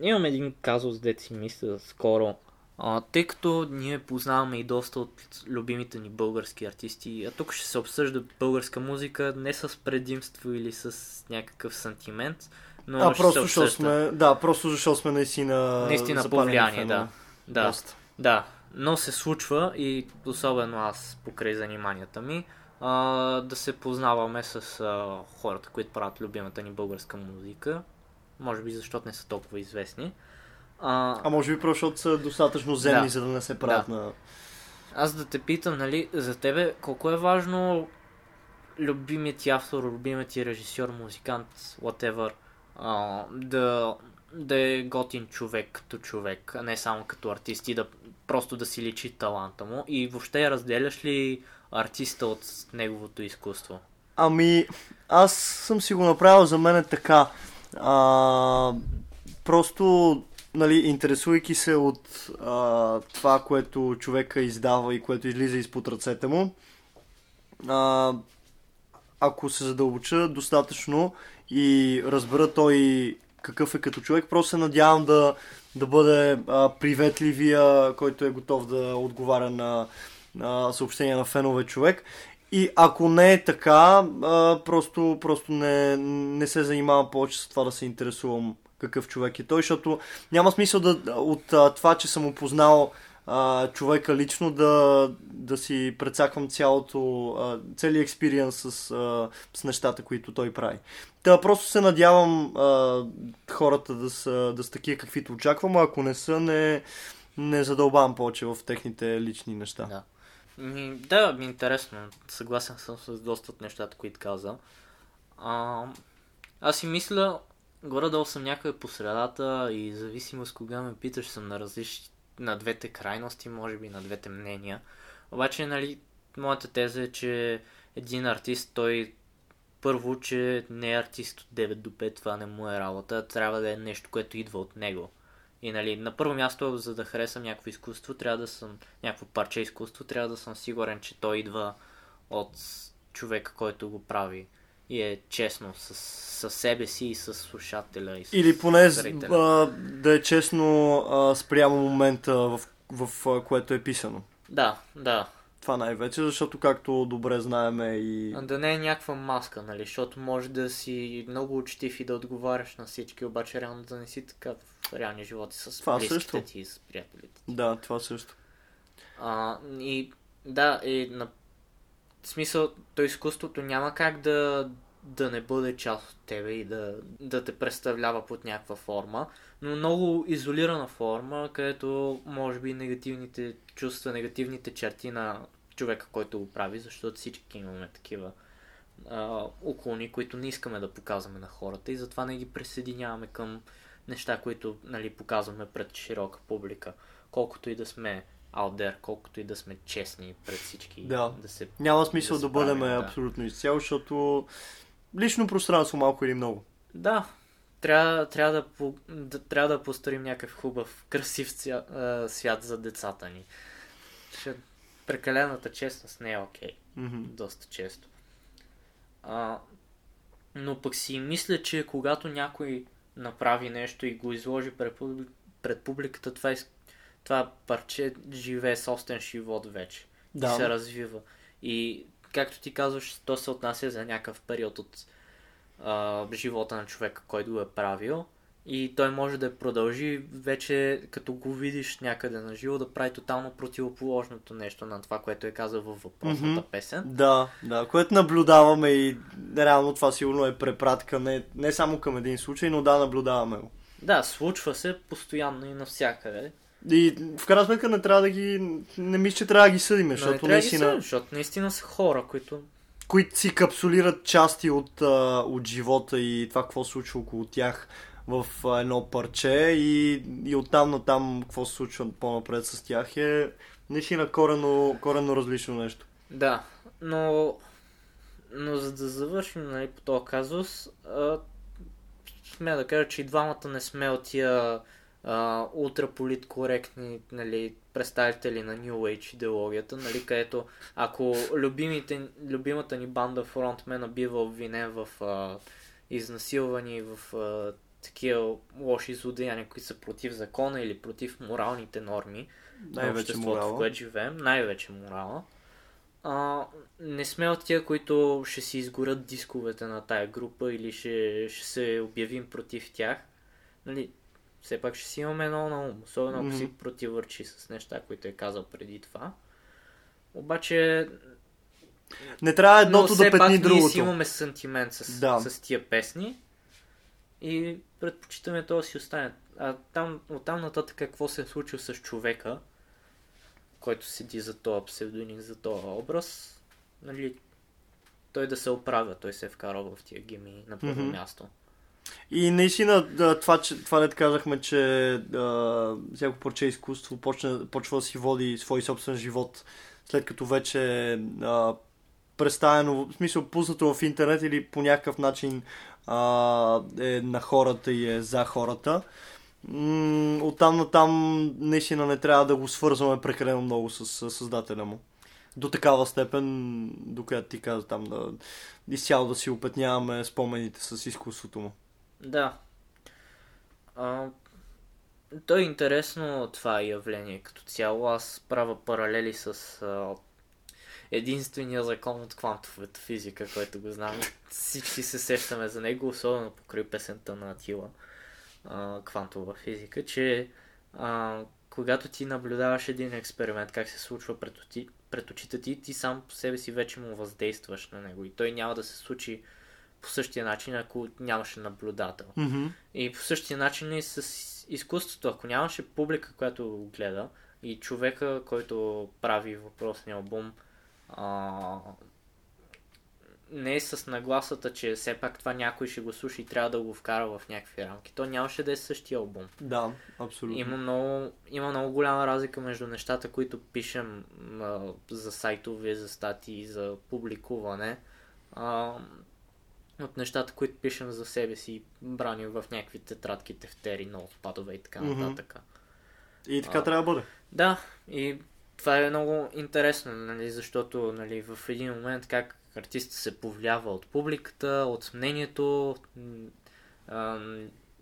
имам един казус, де си мисля скоро. А, тъй като ние познаваме и доста от любимите ни български артисти, а тук ще се обсъжда българска музика не с предимство или с някакъв сантимент, но а, ще просто се обсъжда. Сме, да, просто защото сме наистина... Наистина повлияние, да. Да, да. Но се случва и особено аз покрай заниманията ми а, да се познаваме с а, хората, които правят любимата ни българска музика. Може би защото не са толкова известни. А, а може би просто, защото са достатъчно земни, да, за да не се правят да. на... Аз да те питам, нали, за тебе колко е важно любимият ти автор, любимият ти режисьор, музикант, whatever, а, да, да е готин човек като човек, а не само като артист и да, просто да си личи таланта му и въобще разделяш ли артиста от неговото изкуство? Ами, аз съм си го направил за мен така. А, просто... нали, интересувайки се от а, това, което човека издава и което излиза изпод ръцете му, а, ако се задълбоча достатъчно и разбера той какъв е като човек, просто се надявам да, да бъде а, приветливия, който е готов да отговаря на, на съобщения на фенове човек. И ако не е така, а, просто, просто не, не се занимавам повече с това да се интересувам какъв човек е той, защото няма смисъл да, от а, това, че съм опознал а, човека лично, да, да си прецаквам цялото, а, целият експириенс с, а, с нещата, които той прави. Та просто се надявам а, хората да са, да са такива, каквито очаквам, а ако не са, не, не задълбавам повече в техните лични неща. Да. Да, ми е интересно. Съгласен съм с доста от нещата, които каза. А, аз си мисля, горе-долу съм някъде по средата и зависимо с кога ме питаш, съм на различни, на двете крайности, може би на двете мнения. Обаче, нали, моята теза е, че един артист, той първо, че не е артист от девет до пет, това не му е работа, трябва да е нещо, което идва от него. И нали, на първо място, за да харесам някакво изкуство, трябва да съм, някакво парче изкуство, трябва да съм сигурен, че той идва от човека, който го прави и е честно с, с себе си и с слушателя и с зрителя. Или поне а, да е честно а, спрямо момента, в, в, в което е писано. Да, да. Това най-вече, защото както добре знаем и... А да не е някаква маска, нали, защото може да си много учтив и да отговаряш на всички, обаче реално да не си така в реалния живот и с това близките също. Ти и с приятелите ти. Да, това също. А, и да, и на смисъл, то изкуството няма как да, да не бъде част от тебе и да, да те представлява под някаква форма, но много изолирана форма, където може би негативните чувства, негативните черти на човека, който го прави, защото всички имаме такива а, уклони, които не искаме да показваме на хората и затова не ги присъединяваме към неща, които, нали, показваме пред широка публика, колкото и да сме out there, колкото и да сме честни пред всички. Да, да се, няма смисъл да, да бъдем да. абсолютно изцяло, защото лично пространство малко или много. Да, трябва, трябва, да, да, трябва да построим някакъв хубав, красив свят за децата ни. Прекалената честност не е окей. Mm-hmm. Доста често. А, но пък си мисля, че когато някой направи нещо и го изложи пред, пред публиката, това е това парче живее собствен живот вече. Да. И се развива. И както ти казваш, то се отнася за някакъв период от а, живота на човека, който го е правил. И той може да продължи вече, като го видиш някъде на живо, да прави тотално противоположното нещо на това, което е казал във въпросната mm-hmm. песен. Да, да, което наблюдаваме и реално това сигурно е препратка не, не само към един случай, но да, наблюдаваме го. Да, случва се постоянно и навсякъде. И в крайна сметка не трябва да ги... Не мисля, че трябва да ги съдим, защото не трябва наистина... Да ги съдим, защото наистина са хора, които... Които си капсулират части от, от живота и това какво се случва около тях в едно парче и, и оттам на там какво се случва по-напред с тях е наистина коренно, коренно различно нещо. Да, но... Но за да завършим, нали, по този казус, а... смея да кажа, че и двамата не сме от тия... Uh, ултраполиткоректни, нали, представители на New Age идеологията, нали, където ако любимите, любимата ни банда фронтмена бива обвинен в uh, изнасилвани, в uh, такива лоши злодеяния, които са против закона или против моралните норми на обществото, в което живеем, най-вече морала, uh, не сме от тия, които ще си изгорят дисковете на тая група или ще, ще се обявим против тях, нали. Все пак ще си имаме едно на ум, особено ако mm-hmm. си противърчи с неща, които е казал преди това. Обаче... Не трябва едното да петни другото. Но все пак ние си имаме сантимент с, да. с тия песни и предпочитаме това да си остане. А там, оттам нататък какво се е случило с човека, който седи за този псевдоним, за този образ, нали, той да се оправя, той се е вкарал в тия гими на първо mm-hmm. място. И наистина това, че, това не казахме, че а, всяко парче изкуство почне, почва да си води свой собствен живот, след като вече е представено, в смисъл пуснато в интернет или по някакъв начин а, е на хората и е за хората. м- оттам на там наистина не трябва да го свързваме прекалено много с, с създателя му. До такава степен, до която ти каза там, да изцяло да си опетняваме спомените с изкуството му. Да. А, то е интересно това явление като цяло. Аз правя паралели с а, единствения закон от квантовата физика, който го знам. Всички се сещаме за него, особено покрай песента на Атила, а, квантова физика, че а, когато ти наблюдаваш един експеримент, как се случва пред ти, пред очите ти, ти сам по себе си вече му въздействаш на него и той няма да се случи по същия начин, ако нямаше наблюдател. Mm-hmm. И по същия начин и с изкуството. Ако нямаше публика, която го гледа, и човека, който прави въпросния албум, а... не е с нагласата, че все пак това някой ще го слуша и трябва да го вкара в някакви рамки. То нямаше да е същия албум. Да, абсолютно. Има много, има много голяма разлика между нещата, които пишем а, за сайтове, за статии, за публикуване, а, от нещата, които пишем за себе си, брани в някакви тетрадки, тефтери, ноутпадове и така нататък. Mm-hmm. И така а, трябва да бъде. Да, и това е много интересно, нали, защото нали, в един момент как артистът се повлиява от публиката, от мнението а,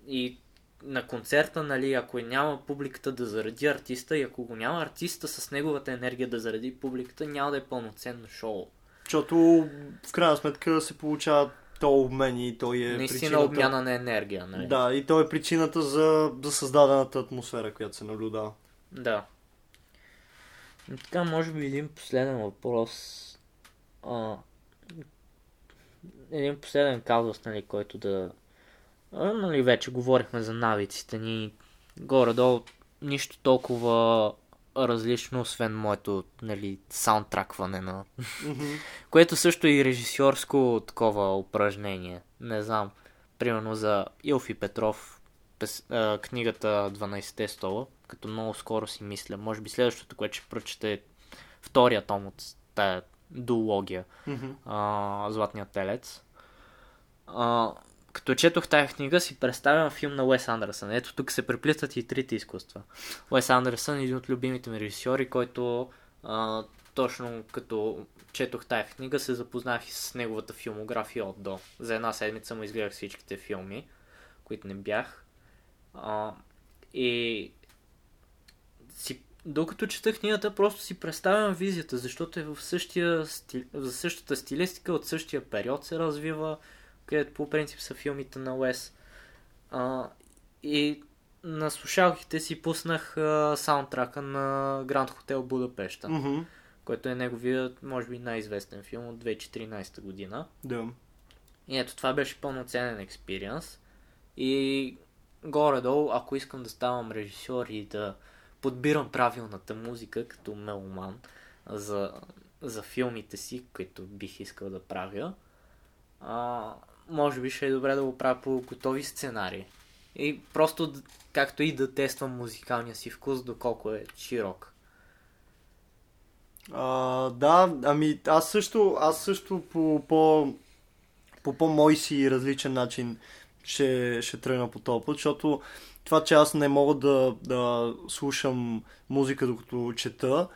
и на концерта, нали, ако няма публиката да заради артиста и ако го няма артиста с неговата енергия да заради публиката, няма да е пълноценно шоу. Защото в крайна сметка се получава то обмен и той е наистина причината... обмяна на енергия. Нали? Да, и то е причината за, за създадената атмосфера, която се наблюдава. Да. И така, може би един последен въпрос. А... Един последен казус, нали, който да... А, нали, вече говорихме за навиците ни. Горе-долу нищо толкова различно, освен моето, нали, саундтракване на... Mm-hmm. Което също е и режисьорско такова упражнение. Не знам, примерно за Илфи Петров, пес... а, книгата дванайсетте стола, като много скоро си мисля. Може би следващото, което ще прочета е втория том от тая дуология, mm-hmm. а, Златният телец. А, като четох тая книга, си представям филм на Уес Андерсън. Ето тук се преплитат и трите изкуства. Уес Андерсън е един от любимите ми режисьори, който а, точно като четох тая книга, се запознах и с неговата филмография от до. За една седмица му изгледах всичките филми, които не бях. А, и си Докато чета книгата, просто си представям визията, защото е в същия стили... в същата стилистика, от същия период се развива, където по принцип са филмите на Уес. А, и на слушалките си пуснах а, саундтрака на Гранд Хотел Будапешта, mm-hmm. който е неговият, може би, най-известен филм от две хиляди и четиринайсета година. Да. И ето това беше пълноценен експириенс. И горе-долу, ако искам да ставам режисьор и да подбирам правилната музика като меломан за, за филмите си, които бих искал да правя, а, може би ще е добре да го правя по готови сценарии. И просто както и да тествам музикалния си вкус, доколко е широк. А, да, ами аз също, аз също по, по, по по-мой си различен начин ще, ще тръгна по този път, защото това, че аз не мога да, да слушам музика докато чета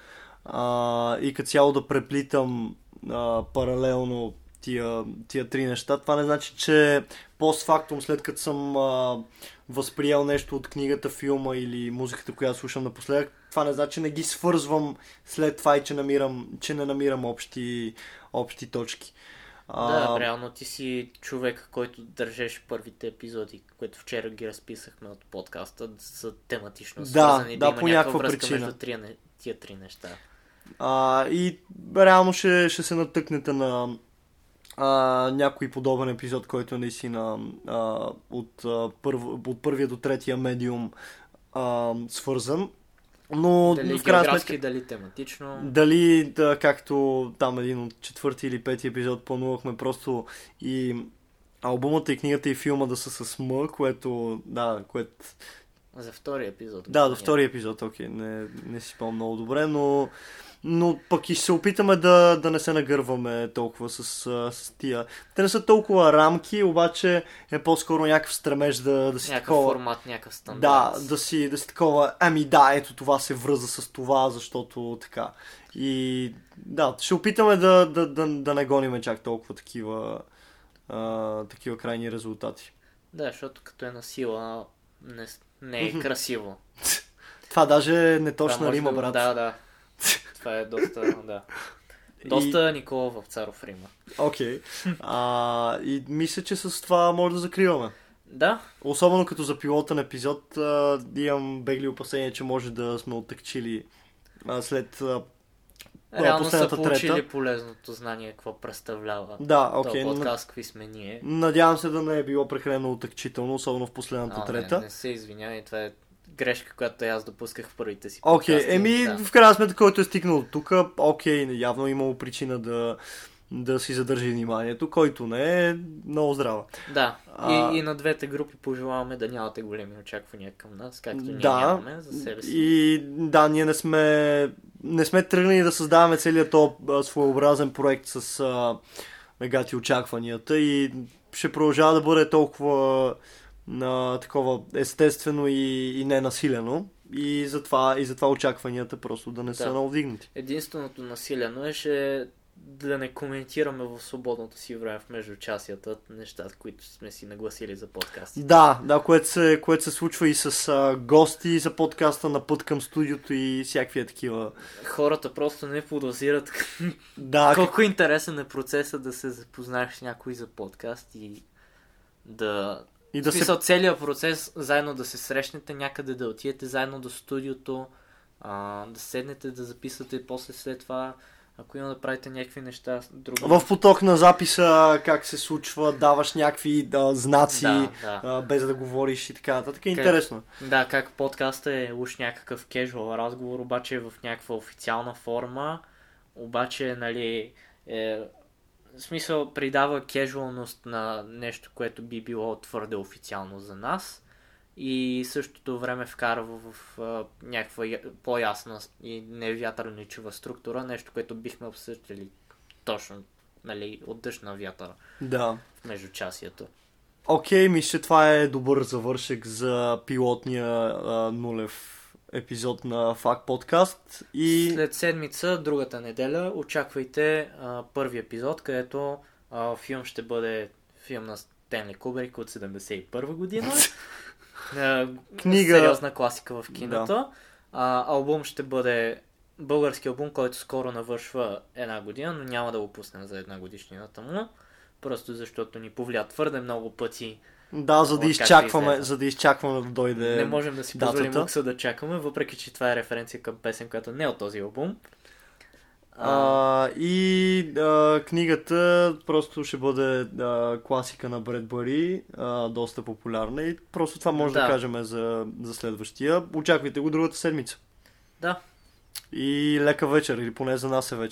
а, и като цяло да преплитам а, паралелно тия, тия три неща, това не значи, че постфактум, след като съм а, възприял нещо от книгата, филма или музиката, която слушам напоследък, това не значи, че не ги свързвам след това и че, намирам, че не намирам общи, общи точки. А... Да, реално ти си човек, който държеше първите епизоди, които вчера ги разписахме от подкаста, са тематично свързани, да, да, да има някаква връзка причина между тия, тия три неща. А, и реално ще, ще се натъкнете на а, някой подобен епизод, който наистина а, от, а, първ, от първия до третия медиум а, свързан. Но дали в географски, сметка, дали тематично. Дали, да, както там един от четвърти или пети епизод планувахме просто и албумата, и книгата, и филма да са с М, което, да, което... За втори епизод. Да, за втори епизод, окей, не, не си спомням много добре, но но пък и ще се опитаме да, да не се нагърваме толкова с, с тия. Те не са толкова рамки, обаче е по-скоро някакъв стремеж да, да си някакъв такова... формат, някакъв стандарт. Да, да си, да си такова, ами да, ето това се връза с това, защото така. И да, ще опитаме да, да, да, да не гоним чак толкова такива, а, такива крайни резултати. Да, защото като е на сила, не, не е красиво. Това даже не точно да, Рима, брат. Да, да. Това е доста, да. Доста и... Никола Вапцаров Рима. Окей. Okay. А, и мисля, че с това може да закриваме. Да. Особено като за пилотен епизод, а, имам бегли опасения, че може да сме оттъкчили а, след... А, реално са получили трета. Полезното знание, какво представлява да, okay. този подкаст, какви сме ние. Надявам се да не е било прекалено отъкчително, особено в последната а, трета. Не, не се извинявай, това е грешка, която аз допусках в първите си подкасти. Окей, okay. еми да. В крайна сметка, който е стигнал от тук, окей, okay, явно имало причина да, да си задържи вниманието, който не е много здрава. Да, а... и, и на двете групи пожелаваме да нямате големи очаквания към нас, както ние да. нямаме за себе си. И да, ние не сме... Не сме тръгнали да създаваме целият този своеобразен проект с а, мегати очакванията и ще продължава да бъде толкова а, такова естествено и, и ненасилено и затова, и затова очакванията просто да не да. са много вдигнати. Единственото насилено е ще да не коментираме в свободното си време в междучасията нещата, които сме си нагласили за подкаста. Да, да, което се, което се случва и с а, гости за подкаста на път към студиото и всякакви такива. Хората просто не подозират да, колко интересен е процесът да се запознаеш с някой за подкаст и да... И да се... целият процес, заедно да се срещнете някъде, да отидете заедно до студиото, а, да седнете, да записвате и после след това... Ако има да правите някакви неща... Друго... В поток на записа как се случва, даваш някакви да, знаци, да, да. А, без да говориш и така нататък. Е интересно. Да, как подкастът е уж някакъв кежуал разговор, обаче е в някаква официална форма, обаче нали, е, в смисъл придава кежуалност на нещо, което би било твърде официално за нас и същото време вкарва в а, някаква по-ясна и невятърничева структура, нещо, което бихме обсъждали точно, нали, от дъжд на вятъра да. в междучасието. Окей, okay, мисля, това е добър завършек за пилотния а, нулев епизод на Фак подкаст. И... След седмица, другата неделя, очаквайте а, първи епизод, където а, филм ще бъде филм на Стенли Кубрик от седемдесет и първа година. Книга. Сериозна класика в киното. Да. А, албум ще бъде български албум, който скоро навършва една година, но няма да го пуснем за една годишнината му. Просто защото ни повлия твърде много пъти. Да, за да изчакваме, за да изчакваме да дойде. Не можем да си позволим лукса да чакаме, въпреки че това е референция към песен, която не е от този албум. А, и а, книгата просто ще бъде а, класика на Бред Бари, а, доста популярна и просто това може да, да кажем за, за следващия. Очаквайте го другата седмица. Да. И лека вечер, или поне за нас е вечер.